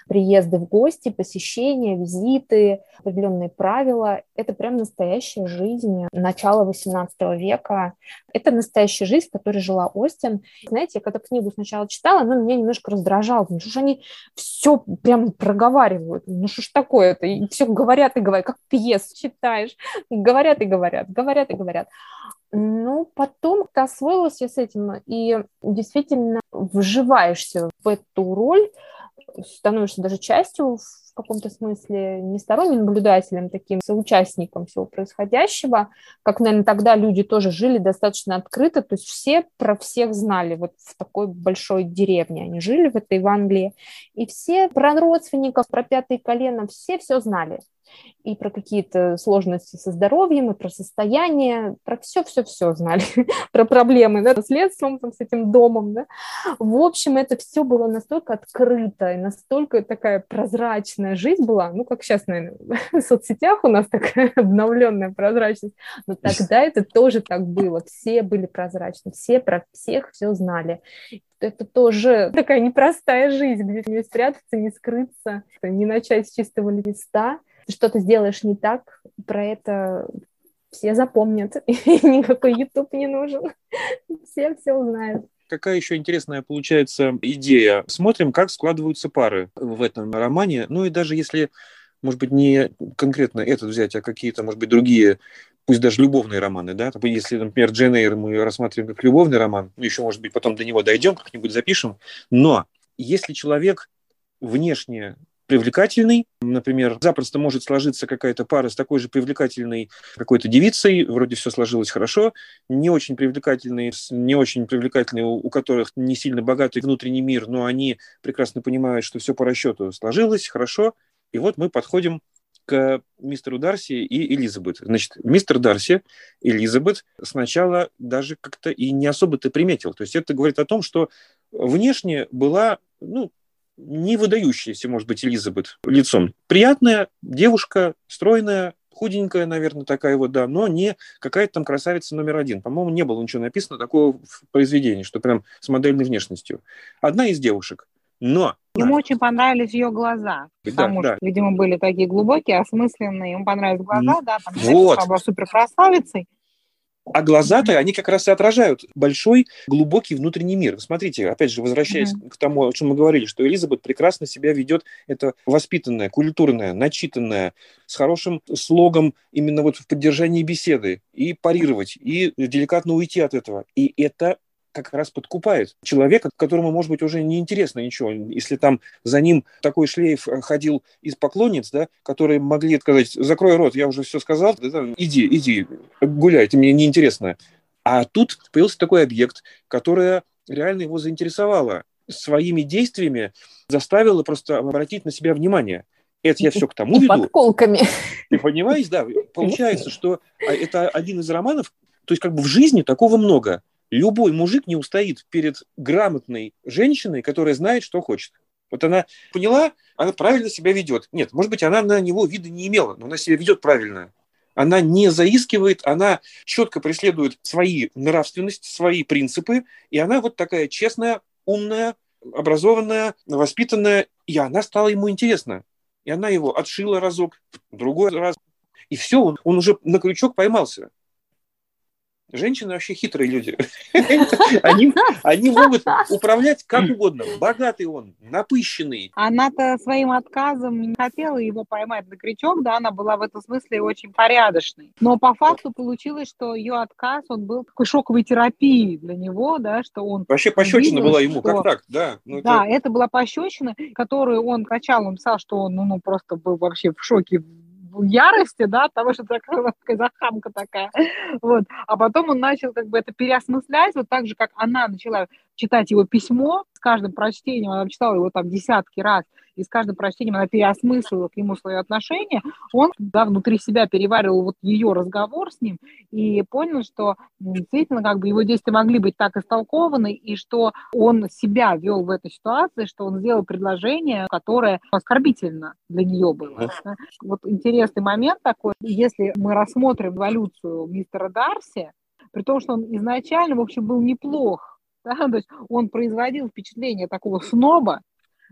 приезды в гости, посещения, визиты, определенные правила. Это прям настоящая жизнь начала XVIII века. Это настоящая жизнь, в которой жила Остин. Знаете, я когда книгу сначала читала, она меня немножко раздражало. Ну что ж они все прям проговаривают? Ну что ж такое-то? И все говорят и говорят. Как пьесу читаешь. Говорят и говорят, говорят и говорят. Ну, потом ты освоилась я с этим и действительно вживаешься в эту роль, становишься даже частью в каком-то смысле, не сторонним наблюдателем, таким соучастником всего происходящего, как, наверное, тогда люди тоже жили достаточно открыто, то есть все про всех знали, вот в такой большой деревне они жили в этой в Англии, и все про родственников, про пятое колено, все знали, и про какие-то сложности со здоровьем, и про состояние, про все-все-все знали, про проблемы, да, с следствием, там, с этим домом, да. В общем, это все было настолько открыто, и настолько такая прозрачная жизнь была, ну, как сейчас, наверное, в соцсетях у нас такая обновленная прозрачность, но тогда это тоже так было, все были прозрачны, все про всех все знали. Это тоже такая непростая жизнь, где не спрятаться, не скрыться, не начать с чистого листа. Что-то сделаешь не так, про это все запомнят. И никакой YouTube не нужен. Все узнают. Какая еще интересная получается идея. Смотрим, как складываются пары в этом романе. Ну и даже если, может быть, не конкретно этот взять, а какие-то, может быть, другие, пусть даже любовные романы, да, если, например, Джейн Эйр мы рассматриваем как любовный роман, еще, может быть, потом до него дойдем, как-нибудь запишем, но если человек внешне привлекательный, например, запросто может сложиться какая-то пара с такой же привлекательной какой-то девицей, вроде все сложилось хорошо, не очень привлекательные, у которых не сильно богатый внутренний мир, но они прекрасно понимают, что все по расчету сложилось хорошо, и вот мы подходим к мистеру Дарси и Элизабет. Значит, мистер Дарси, Элизабет сначала даже как-то и не особо-то приметил. То есть это говорит о том, что внешне была, не выдающаяся, может быть, Элизабет лицом. Приятная девушка, стройная, худенькая, наверное, такая вот, да, но не какая-то там красавица номер один. По-моему, не было ничего написано такого в произведении, что прям с модельной внешностью. Одна из девушек. Но... Ему очень понравились ее глаза, потому что, видимо, были такие глубокие, осмысленные. Ему понравились глаза, там девушка была суперкрасавицей. А глаза-то, они как раз и отражают большой, глубокий внутренний мир. Смотрите, опять же, возвращаясь к тому, о чем мы говорили, что Элизабет прекрасно себя ведет, это воспитанная, культурная, начитанная, с хорошим слогом именно вот в поддержании беседы, и парировать, и деликатно уйти от этого. И это как раз подкупает человека, которому, может быть, уже не интересно ничего. Если там за ним такой шлейф ходил из поклонниц, да, которые могли сказать: закрой рот, я уже все сказал, иди, гуляй, ты мне неинтересно. А тут появился такой объект, который реально его заинтересовало, своими действиями заставило просто обратить на себя внимание. Это я все к тому веду. Подколками. Ты понимаешь, да? Получается, что это один из романов, то есть как бы в жизни такого много. Любой мужик не устоит перед грамотной женщиной, которая знает, что хочет. Вот она поняла, она правильно себя ведет. Нет, может быть, она на него вида не имела, но она себя ведет правильно. Она не заискивает, она четко преследует свои нравственности, свои принципы, и она вот такая честная, умная, образованная, воспитанная, и она стала ему интересна. И она его отшила разок, другой раз, и все, он уже на крючок поймался. Женщины вообще хитрые люди. Они могут управлять как угодно. Богатый он, напыщенный. Она-то своим отказом не хотела его поймать на крючок, да, она была в этом смысле очень порядочной. Но по факту получилось, что ее отказ, он был такой шоковой терапией для него, да, что он... Вообще пощечина была ему, как так, да. Да, это была пощечина, которую он сначала писал, что он просто был вообще в шоке, ярости, да, от того, что такая захамка такая, вот, а потом он начал как бы это переосмыслять, вот так же, как она начала читать его письмо, с каждым прочтением, она читала его там десятки раз, и с каждым прочтением она переосмысливала к нему свои отношения, он, да, внутри себя переваривал вот ее разговор с ним и понял, что действительно как бы его действия могли быть так истолкованы, и что он себя вел в этой ситуации, что он сделал предложение, которое оскорбительно для нее было. Да? Вот интересный момент такой, если мы рассмотрим эволюцию мистера Дарси, при том, что он изначально, в общем, был неплох, да? То есть он производил впечатление такого сноба,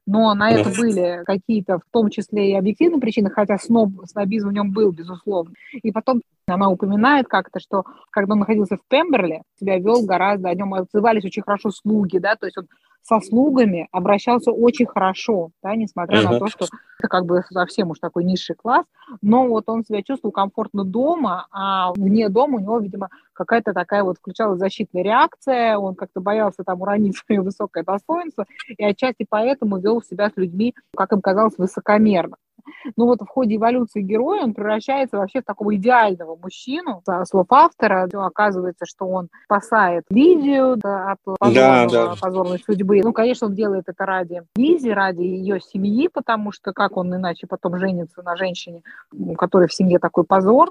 но на это были какие-то, в том числе и объективные причины, хотя снобизм в нем был, безусловно. И потом она упоминает как-то, что когда он находился в Пемберли, себя вел гораздо, о нем отзывались очень хорошо слуги, да, то есть он со слугами обращался очень хорошо, да, несмотря на то, что это как бы совсем уж такой низший класс, но вот он себя чувствовал комфортно дома, а вне дома у него, видимо, какая-то такая вот включалась защитная реакция, он как-то боялся там уронить свое высокое достоинство, и отчасти поэтому вел себя с людьми, как им казалось, высокомерно. Но вот в ходе эволюции героя он превращается вообще в такого идеального мужчину. Со слов автора оказывается, что он спасает Лизию от позорной судьбы. Ну, конечно, он делает это ради Лизи, ради ее семьи, потому что как он иначе потом женится на женщине, у которой в семье такой позор.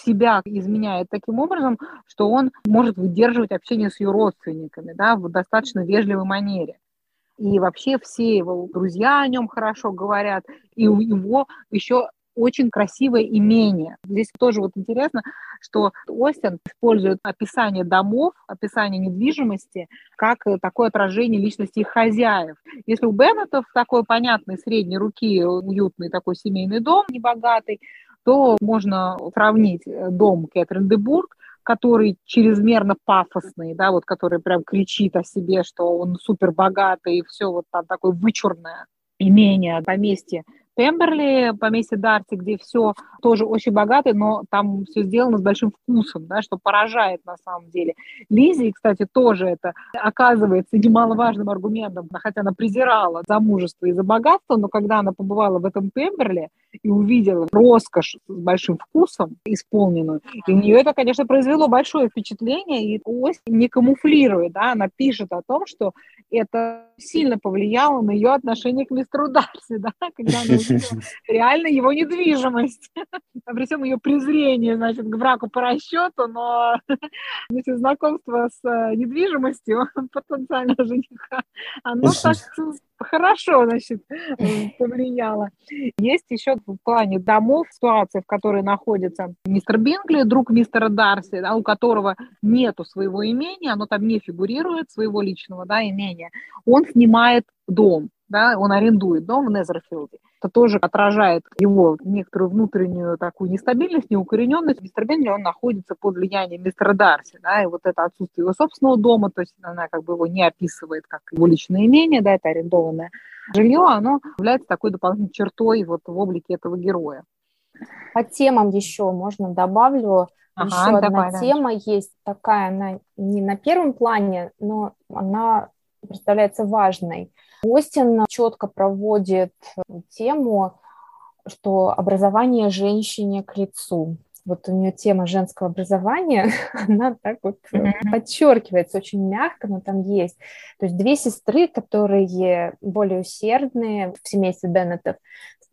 Себя изменяет таким образом, что он может выдерживать общение с ее родственниками, да, в достаточно вежливой манере. И вообще все его друзья о нем хорошо говорят, и у него еще очень красивое имение. Здесь тоже вот интересно, что Остин использует описание домов, описание недвижимости, как такое отражение личности их хозяев. Если у Беннетов такой понятный средней руки уютный такой семейный дом, небогатый, то можно сравнить дом Кэтрин де Бургх, который чрезмерно пафосный, да, вот который прям кричит о себе, что он супербогатый, и все вот там такое вычурное имение, поместье Пемберли, поместье Дарси, где все тоже очень богатое, но там все сделано с большим вкусом, да, что поражает на самом деле. Лизи, кстати, тоже это оказывается немаловажным аргументом, хотя она презирала замужество и за богатство, но когда она побывала в этом Пемберли, и увидела роскошь с большим вкусом исполненную. И у нее это, конечно, произвело большое впечатление, и Остин не камуфлирует, да, она пишет о том, что это сильно повлияло на ее отношение к мистеру Дарси, да, когда она увидела реально его недвижимость. При всем ее презрение, значит, к браку по расчету, но знакомство с недвижимостью потенциального жениха, оно так хорошо, значит, повлияло. Есть еще в плане домов ситуация, в которой находится мистер Бингли, друг мистера Дарси, да, у которого нету своего имения, оно там не фигурирует, своего личного, да, имения. Он снимает дом, да, он арендует дом в Незерфилде. Это тоже отражает его некоторую внутреннюю такую нестабильность, неукорененность. Мистер Бингли, он находится под влиянием мистера Дарси, да, и вот это отсутствие его собственного дома, то есть она как бы его не описывает как его личное имение, да, это арендованное жилье, оно является такой дополнительной чертой вот в облике этого героя. По темам еще можно добавлю. Еще одна тема есть такая, она не на первом плане, но она представляется важной. Остин четко проводит тему, что образование женщине к лицу. Вот у нее тема женского образования, она так вот подчеркивается, очень мягко, но там есть. То есть две сестры, которые более усердные в семействе Беннетов,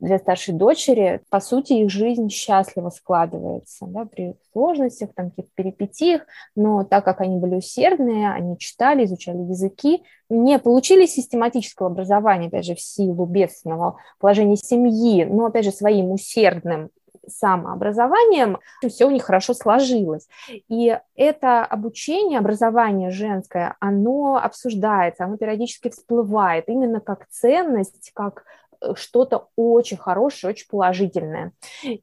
для старшей дочери, по сути, их жизнь счастливо складывается, да, при сложностях, там, каких-то перипетиях, но так как они были усердные, они читали, изучали языки, не получили систематического образования, опять же, в силу бедственного положения семьи, но, опять же, своим усердным самообразованием, все у них хорошо сложилось. И это обучение, образование женское, оно обсуждается, оно периодически всплывает именно как ценность, как что-то очень хорошее, очень положительное.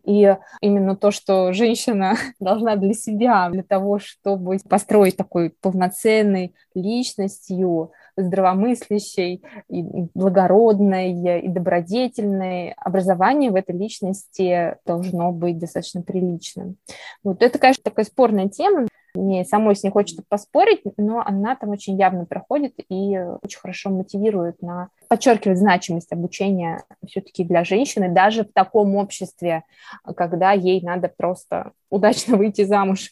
И именно то, что женщина должна для себя, для того, чтобы построить такой полноценной личностью, здравомыслящей, и благородной, и добродетельной, образование в этой личности должно быть достаточно приличным. Вот это, конечно, такая спорная тема. Мне самой с ней хочется поспорить, но она там очень явно проходит и очень хорошо мотивирует, на подчеркивает значимость обучения все-таки для женщины, даже в таком обществе, когда ей надо просто удачно выйти замуж.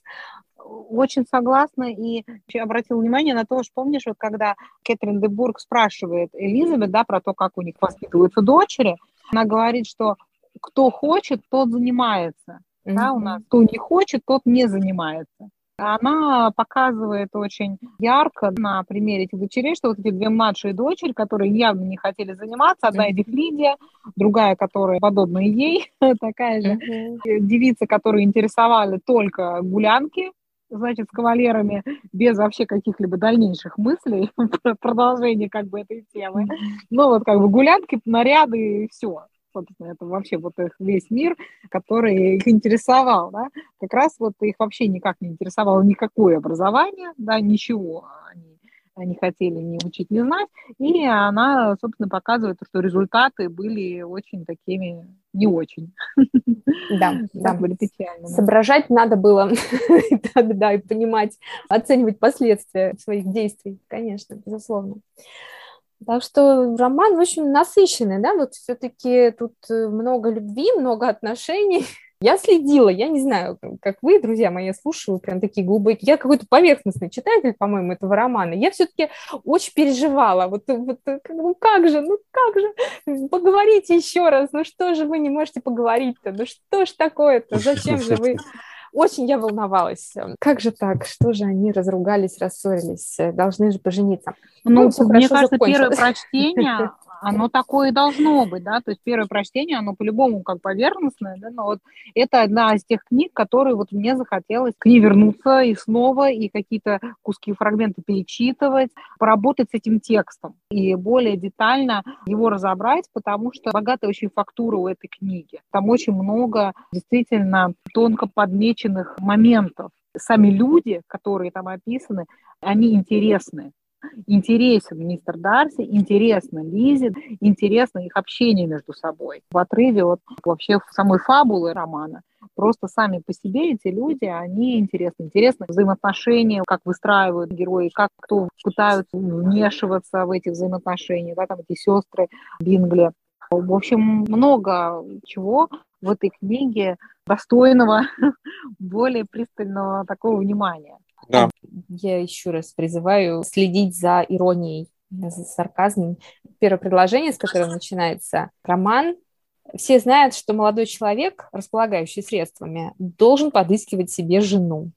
Очень согласна, и обратила внимание на то, что, помнишь, вот когда Кэтрин де Бургх спрашивает Элизабет, да, про то, как у них воспитываются дочери, она говорит, что кто хочет, тот занимается, да, у нас, кто не хочет, тот не занимается. Она показывает очень ярко на примере этих дочерей, что вот эти две младшие дочери, которые явно не хотели заниматься, одна из них Лидия, другая, которая подобная ей, такая же девица, которую интересовали только гулянки, значит, с кавалерами, без вообще каких-либо дальнейших мыслей, продолжение как бы этой темы. Ну вот как бы гулянки, наряды и все. Собственно, это вообще вот их весь мир, который их интересовал, да, как раз вот их вообще никак не интересовало никакое образование, да, ничего они хотели ни учить, ни знать, и она, собственно, показывает, что результаты были очень такими не очень. Да, были печальными. Соображать надо было тогда и понимать, оценивать последствия своих действий, конечно, безусловно. Так что роман, в общем, насыщенный, да, вот все-таки тут много любви, много отношений. Я следила, я не знаю, как вы, друзья мои, я слушаю, прям такие глубокие, я какой-то поверхностный читатель, по-моему, этого романа, я все-таки очень переживала, как же, поговорите еще раз, ну что же вы не можете поговорить-то, ну что ж такое-то, зачем же вы... Очень я волновалась. Как же так? Что же они разругались, рассорились? Должны же пожениться. Ну мне кажется, первое прочтение, оно такое и должно быть, да? То есть первое прочтение, оно по-любому как поверхностное, да? Но вот это одна из тех книг, которые вот мне захотелось к ней вернуться и снова, и какие-то куски, фрагменты перечитывать, поработать с этим текстом и более детально его разобрать, потому что богатая очень фактура у этой книги. Там очень много действительно тонко подмеченных моментов. Сами люди, которые там описаны, они интересны. Интересен мистер Дарси, интересно Лизе, интересно их общение между собой. В отрыве от вообще самой фабулы романа просто сами по себе эти люди, они интересны. Интересны взаимоотношения, как выстраивают герои, как кто пытаются вмешиваться в эти взаимоотношения, да, там эти сестры Бингли. В общем, много чего в этой книге достойного более пристального такого внимания. Да. Я еще раз призываю следить за иронией, за сарказмом. Первое предложение, с которого начинается роман. Все знают, что молодой человек, располагающий средствами, должен подыскивать себе жену.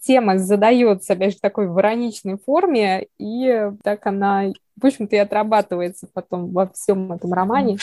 Тема задается, опять же, в такой ироничной форме, и так она, в общем-то, и отрабатывается потом во всем этом романе.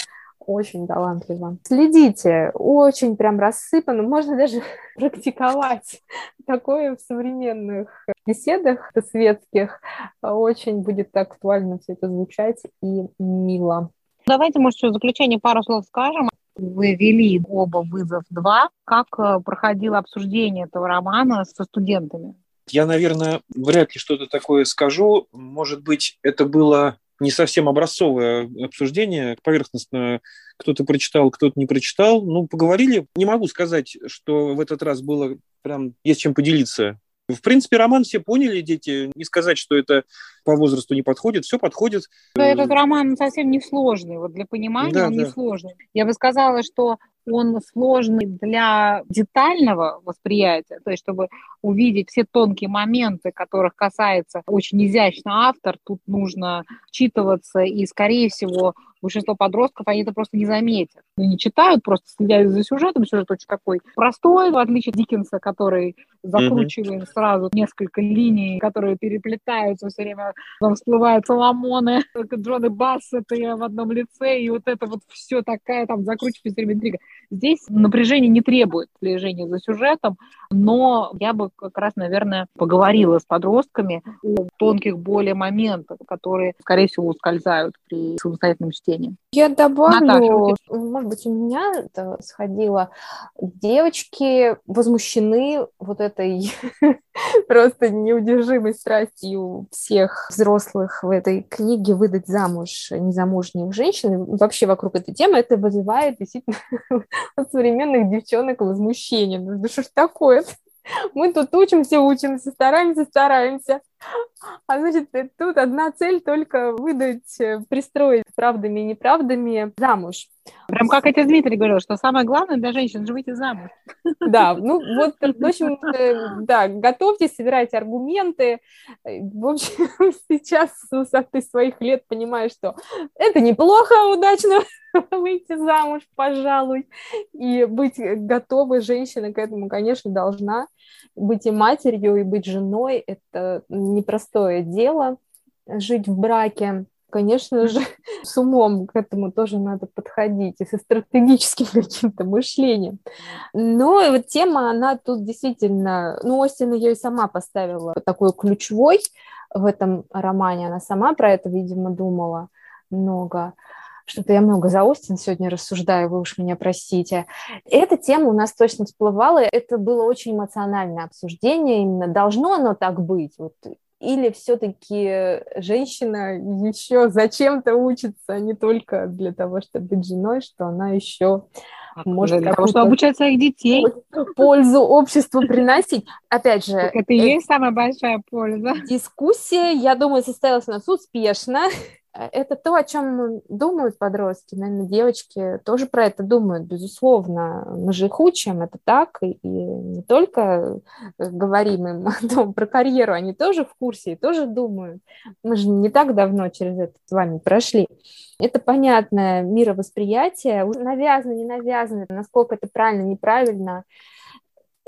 Очень талантливо. Следите, очень прям рассыпано. Можно даже практиковать такое в современных беседах светских. Очень будет актуально все это звучать и мило. Давайте, может, в заключение пару слов скажем. Вы вели оба «Вызов 2». Как проходило обсуждение этого романа со студентами? Я, наверное, вряд ли что-то такое скажу. Может быть, это было... не совсем образцовое обсуждение, поверхностное, кто-то прочитал, кто-то не прочитал. Ну, поговорили. Не могу сказать, что в этот раз было прям есть чем поделиться. В принципе, роман все поняли, дети. Не сказать, что это по возрасту не подходит. Все подходит. Но этот роман совсем не сложный. Вот для понимания не сложный. Я бы сказала, что он сложный для детального восприятия, то есть чтобы увидеть все тонкие моменты, которых касается очень изящно автор, тут нужно вчитываться, и, скорее всего, большинство подростков, они это просто не заметят. Они не читают, просто следят за сюжетом, сюжет очень такой простой, в отличие от Диккенса, который закручивает сразу несколько линий, которые переплетаются все время, там всплывают Соломоны, Джоны Бассет и в одном лице, и вот это вот все такая там закручивается все время интрига. Здесь напряжение не требует слежения за сюжетом, но я бы как раз, наверное, поговорила с подростками о тонких более моментах, которые, скорее всего, ускользают при самостоятельном чтении. Я добавлю, Наташа, может быть, у меня это сходило. Девочки возмущены вот этой просто неудержимой страстью всех взрослых в этой книге выдать замуж незамужних женщин. Вообще вокруг этой темы это вызывает действительно у современных девчонок возмущение. Да что ж такое? Мы тут учимся, стараемся. А значит, тут одна цель только выдать, пристроить правдами и неправдами замуж. Прям как отец Дмитрий говорил, что самое главное для женщин – же выйти замуж. Да, ну вот, в общем, да, готовьтесь, собирайте аргументы. В общем, сейчас с высоты своих лет понимаю, что это неплохо, удачно выйти замуж, пожалуй. И быть готовой женщина к этому, конечно, должна. Быть и матерью, и быть женой – это непростое дело. Жить в браке, конечно же, с умом к этому тоже надо подходить, и со стратегическим каким-то мышлением. Но вот тема, она тут действительно... Ну, Остин ее и сама поставила такой ключевой в этом романе. Она сама про это, видимо, думала много. Что-то я много за Остин сегодня рассуждаю, вы уж меня простите. Эта тема у нас точно всплывала, это было очень эмоциональное обсуждение, именно должно оно так быть, вот, или все-таки женщина еще зачем-то учится, не только для того, чтобы быть женой, что она еще может для того, чтобы обучать своих детей, пользу обществу приносить. Опять же, так это и есть самая большая польза. Дискуссия, я думаю, состоялась у нас успешно. Это то, о чем думают подростки. Наверное, девочки тоже про это думают, безусловно. Мы же их учим, это так. И не только говорим им о том, про карьеру, они тоже в курсе и тоже думают. Мы же не так давно через это с вами прошли. Это понятное мировосприятие. Навязано, не навязано, насколько это правильно, неправильно.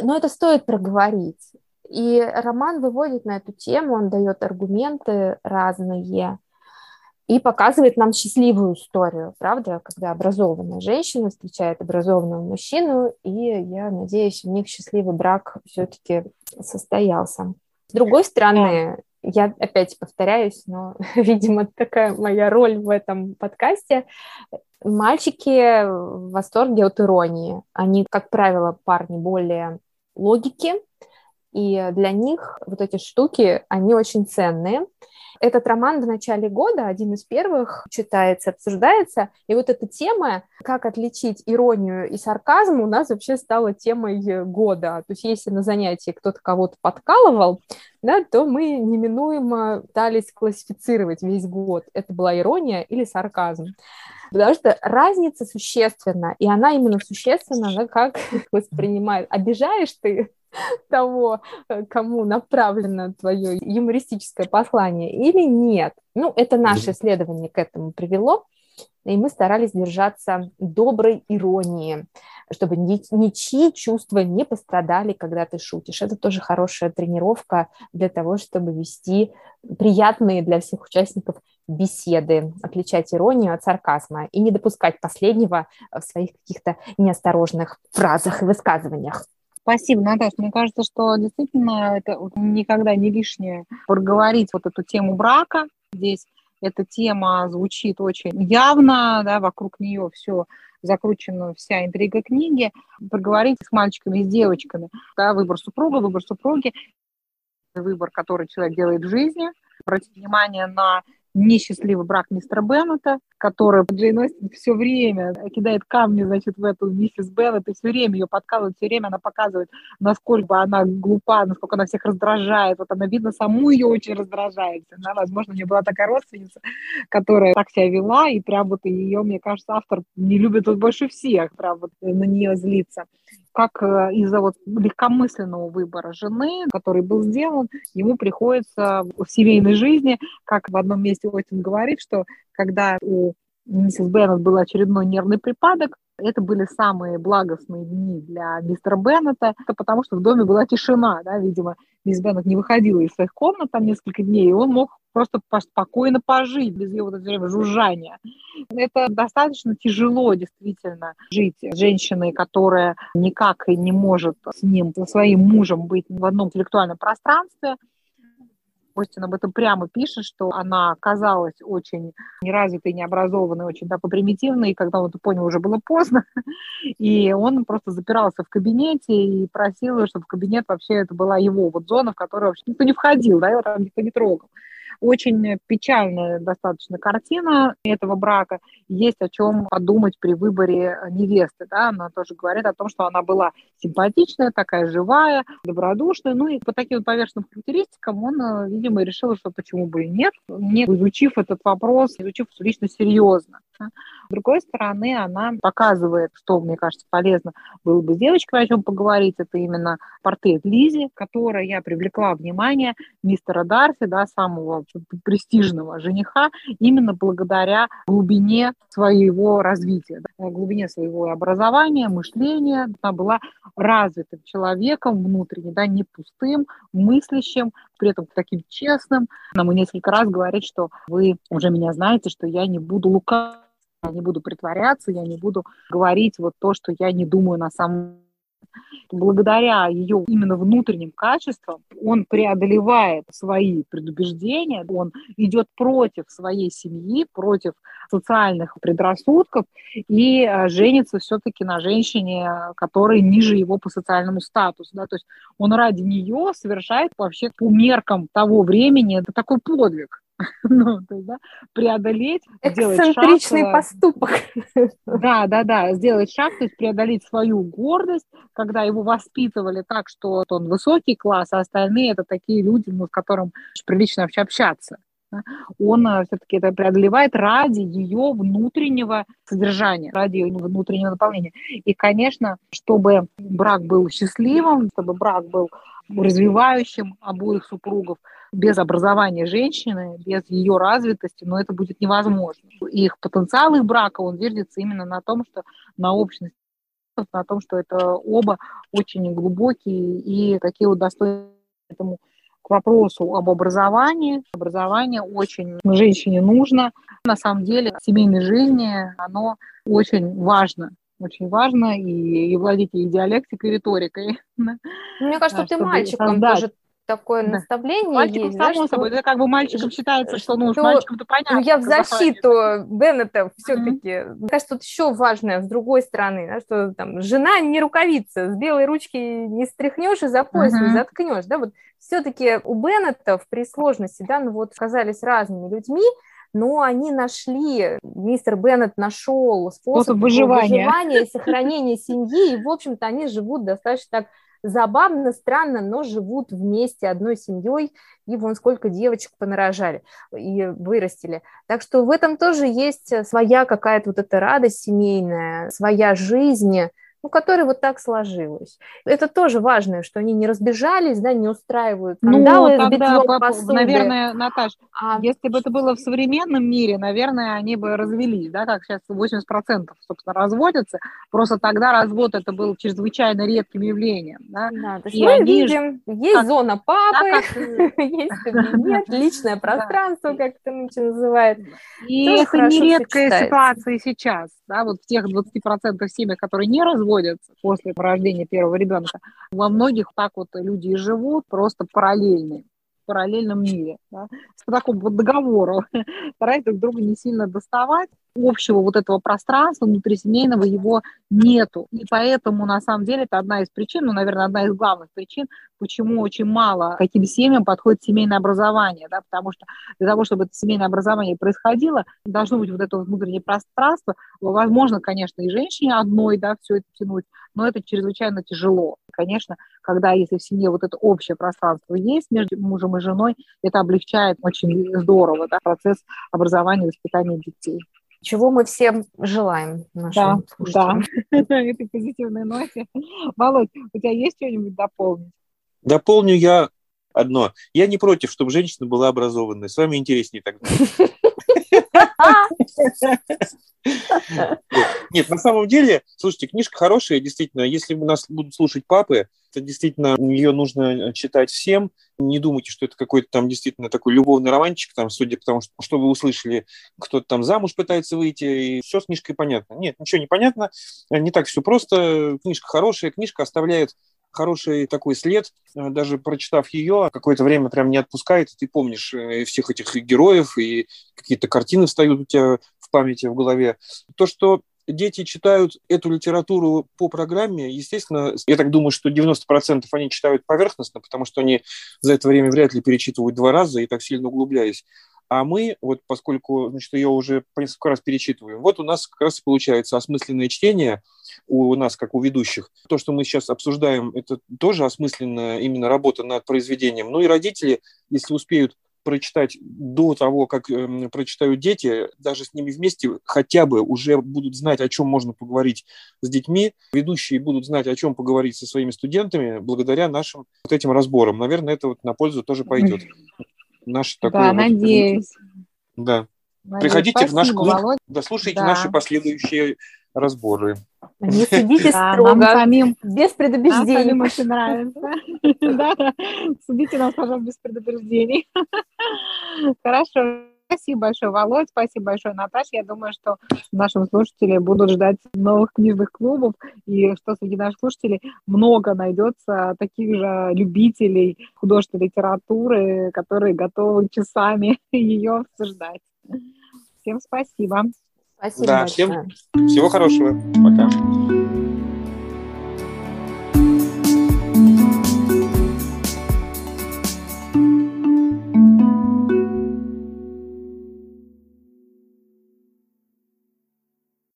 Но это стоит проговорить. И роман выводит на эту тему, он дает аргументы разные. И показывает нам счастливую историю, правда, когда образованная женщина встречает образованного мужчину, и, я надеюсь, у них счастливый брак все-таки состоялся. С другой стороны, я опять повторяюсь, но, видимо, такая моя роль в этом подкасте, мальчики в восторге от иронии. Они, как правило, парни более логики, и для них вот эти штуки, они очень ценные. Этот роман в начале года, один из первых, читается, обсуждается. И вот эта тема, как отличить иронию и сарказм, у нас вообще стала темой года. То есть если на занятии кто-то кого-то подкалывал, да, то мы неминуемо пытались классифицировать весь год. Это была ирония или сарказм. Потому что разница существенна, и она именно существенна, да, как воспринимает. Обижаешь ты того, кому направлено твое юмористическое послание, или нет. Ну, это наше исследование к этому привело, и мы старались держаться доброй иронии, чтобы ничьи чувства не пострадали, когда ты шутишь. Это тоже хорошая тренировка для того, чтобы вести приятные для всех участников беседы, отличать иронию от сарказма и не допускать последнего в своих каких-то неосторожных фразах и высказываниях. Спасибо, Наташа. Мне кажется, что действительно это никогда не лишнее проговорить вот эту тему брака. Здесь эта тема звучит очень явно, да, вокруг нее все закручена, вся интрига книги. Проговорить с мальчиками, с девочками. Да, выбор супруга, выбор супруги, выбор, который человек делает в жизни. Обратить внимание на несчастливый брак мистера Беннета, который Джейн Остин все время кидает камни, значит, в эту миссис Беннет, и все время ее подкалывает, все время она показывает, насколько она глупа, насколько она всех раздражает. Вот она, видно, саму ее очень раздражает. Она, возможно, у нее была такая родственница, которая так себя вела, и прям вот ее, мне кажется, автор не любит вот больше всех, прям вот на нее злится. Как из-за вот легкомысленного выбора жены, который был сделан, ему приходится в семейной жизни, как в одном месте Остин говорит, что когда у миссис Беннет был очередной нервный припадок, это были самые благостные дни для мистера Беннета, потому что в доме была тишина, да, видимо, мисс Беннет не выходила из своих комнат там несколько дней, и он мог просто спокойно пожить без ее вот это время жужжания. Это достаточно тяжело действительно жить с женщиной, которая никак не может с ним, со своим мужем быть в одном интеллектуальном пространстве. Остин об этом прямо пишет, что она оказалась очень неразвитой, необразованной, очень такой примитивной, и когда он это понял, уже было поздно, и он просто запирался в кабинете и просил ее, чтобы кабинет вообще это была его вот зона, в которую вообще никто не входил, да, его там никто не трогал. Очень печальная достаточно картина этого брака. Есть о чем подумать при выборе невесты. Да? Она тоже говорит о том, что она была симпатичная, такая живая, добродушная. Ну и по таким вот поверхностным характеристикам он, видимо, решил, что почему бы и нет, не изучив этот вопрос, изучив лично серьезно. С другой стороны, она показывает, что, мне кажется, полезно было бы с девочкой о чем поговорить. Это именно портрет Лизи, которая привлекла внимание мистера Дарси, да, самого престижного жениха, именно благодаря глубине своего развития, да, глубине своего образования, мышления. Она была развитым человеком внутренне, да, не пустым, мыслящим, при этом таким честным. Она ему несколько раз говорит, что вы уже меня знаете, что я не буду лукавить, я не буду притворяться, я не буду говорить вот то, что я не думаю на самом деле. Благодаря ее именно внутренним качествам он преодолевает свои предубеждения, он идет против своей семьи, против социальных предрассудков и женится все-таки на женщине, которая ниже его по социальному статусу. Да? То есть он ради нее совершает вообще по меркам того времени это такой подвиг. Ну, то есть, да, преодолеть, эксцентричный поступок. Да, сделать шаг, то есть преодолеть свою гордость, когда его воспитывали так, что он высокий класс, а остальные это такие люди, с которым очень прилично вообще общаться. интересно, он все-таки это преодолевает ради ее внутреннего содержания, ради ее внутреннего наполнения. И, конечно, чтобы брак был счастливым, чтобы брак был развивающим обоих супругов, без образования женщины, без ее развитости, но это будет невозможно. Их потенциал, их брака, он зиждется именно на том, что на общности, на том, что это оба очень глубокие и такие вот достойные. Поэтому к вопросу об образовании. Образование очень женщине нужно. На самом деле в семейной жизни оно очень важно. Очень важно и владеть и диалектикой, и риторикой. Мне кажется, ты мальчиком тоже такое наставление мальчикам есть. Само собой. Это как бы мальчикам считается, что ну, мальчикам-то понятно. Ну, я в защиту Беннета все-таки. Мне кажется, тут еще важное, с другой стороны, да, что там жена не рукавица, с белой ручки не стряхнешь и за пояс не заткнешь. Да? Вот все-таки у Беннетов при сложности, да, ну вот оказались разными людьми, но они нашли, мистер Беннет нашел способ выживания и сохранения семьи, и, в общем-то, они живут достаточно так забавно, странно, но живут вместе одной семьей, и вон сколько девочек понарожали и вырастили. Так что в этом тоже есть своя какая-то вот эта радость семейная, своя жизнь, ну, которая вот так сложилась. Это тоже важно, что они не разбежались, да, не устраивают скандалы, ну, тогда, наверное, Наташ, если бы это было в современном мире, наверное, они бы развелись, да, как сейчас 80%, собственно, разводятся, просто тогда развод это был чрезвычайно редким явлением. Да? Да, то есть и мы видим, есть как, зона папы, есть кабинет, личное пространство, как это нынче называют. И это нередкая ситуация сейчас, да, вот в тех 20% семьях, которые не разводятся, после рождения первого ребенка. Во многих так вот люди и живут, просто параллельные, в параллельном мире. Да, по такому вот договору. Стараются друг друга не сильно доставать. Общего вот этого пространства внутрисемейного его нету. И поэтому, на самом деле, это одна из причин, ну, наверное, одна из главных причин, почему очень мало каким семьям подходит семейное образование, да, потому что для того, чтобы это семейное образование происходило, должно быть вот это внутреннее пространство. Возможно, конечно, и женщине одной, да, все это тянуть, но это чрезвычайно тяжело. Конечно, когда, если в семье вот это общее пространство есть между мужем и женой, это облегчает очень здорово, да, процесс образования и воспитания детей. Чего мы всем желаем нашим слушателям. Да, на этой позитивной ноте. Володь, у тебя есть что-нибудь дополнить? Дополню я одно. Я не против, чтобы женщина была образованной. С вами интереснее тогда. Нет, на самом деле, слушайте, книжка хорошая, действительно. Если нас будут слушать папы, то действительно ее нужно читать всем. Не думайте, что это какой-то там действительно такой любовный романчик, там, судя по тому, что вы услышали, кто-то там замуж пытается выйти, и все с книжкой понятно. Нет, ничего не понятно, не так все просто. Книжка хорошая, книжка оставляет хороший такой след, даже прочитав ее, какое-то время прям не отпускает, ты помнишь всех этих героев, и какие-то картины встают у тебя в памяти, в голове. То, что дети читают эту литературу по программе, естественно, я так думаю, что 90% они читают поверхностно, потому что они за это время вряд ли перечитывают два раза и так сильно углубляясь. А мы, вот поскольку, значит, ее уже по несколько раз перечитываем, вот у нас как раз получается осмысленное чтение у нас, как у ведущих. То, что мы сейчас обсуждаем, это тоже осмысленная именно работа над произведением. Ну и родители, если успеют прочитать до того, как прочитают дети, даже с ними вместе хотя бы уже будут знать, о чем можно поговорить с детьми. Ведущие будут знать, о чем поговорить со своими студентами благодаря нашим вот этим разборам. Наверное, это вот на пользу тоже пойдет. Наш такой да, вот надеюсь. Да. Надеюсь. Приходите спасибо, в наш клуб, Володь. Дослушайте наши последующие разборы. Не судите строго, без предубеждений. Нам самим очень нравится. Судите нас, пожалуйста, без предубеждений. Хорошо. Спасибо большое, Володь, спасибо большое, Наташа. Я думаю, что наши слушатели будут ждать новых книжных клубов, и что среди наших слушателей много найдется таких же любителей художественной литературы, которые готовы часами ее обсуждать. Всем спасибо. Спасибо большое. Всем всего хорошего. Пока.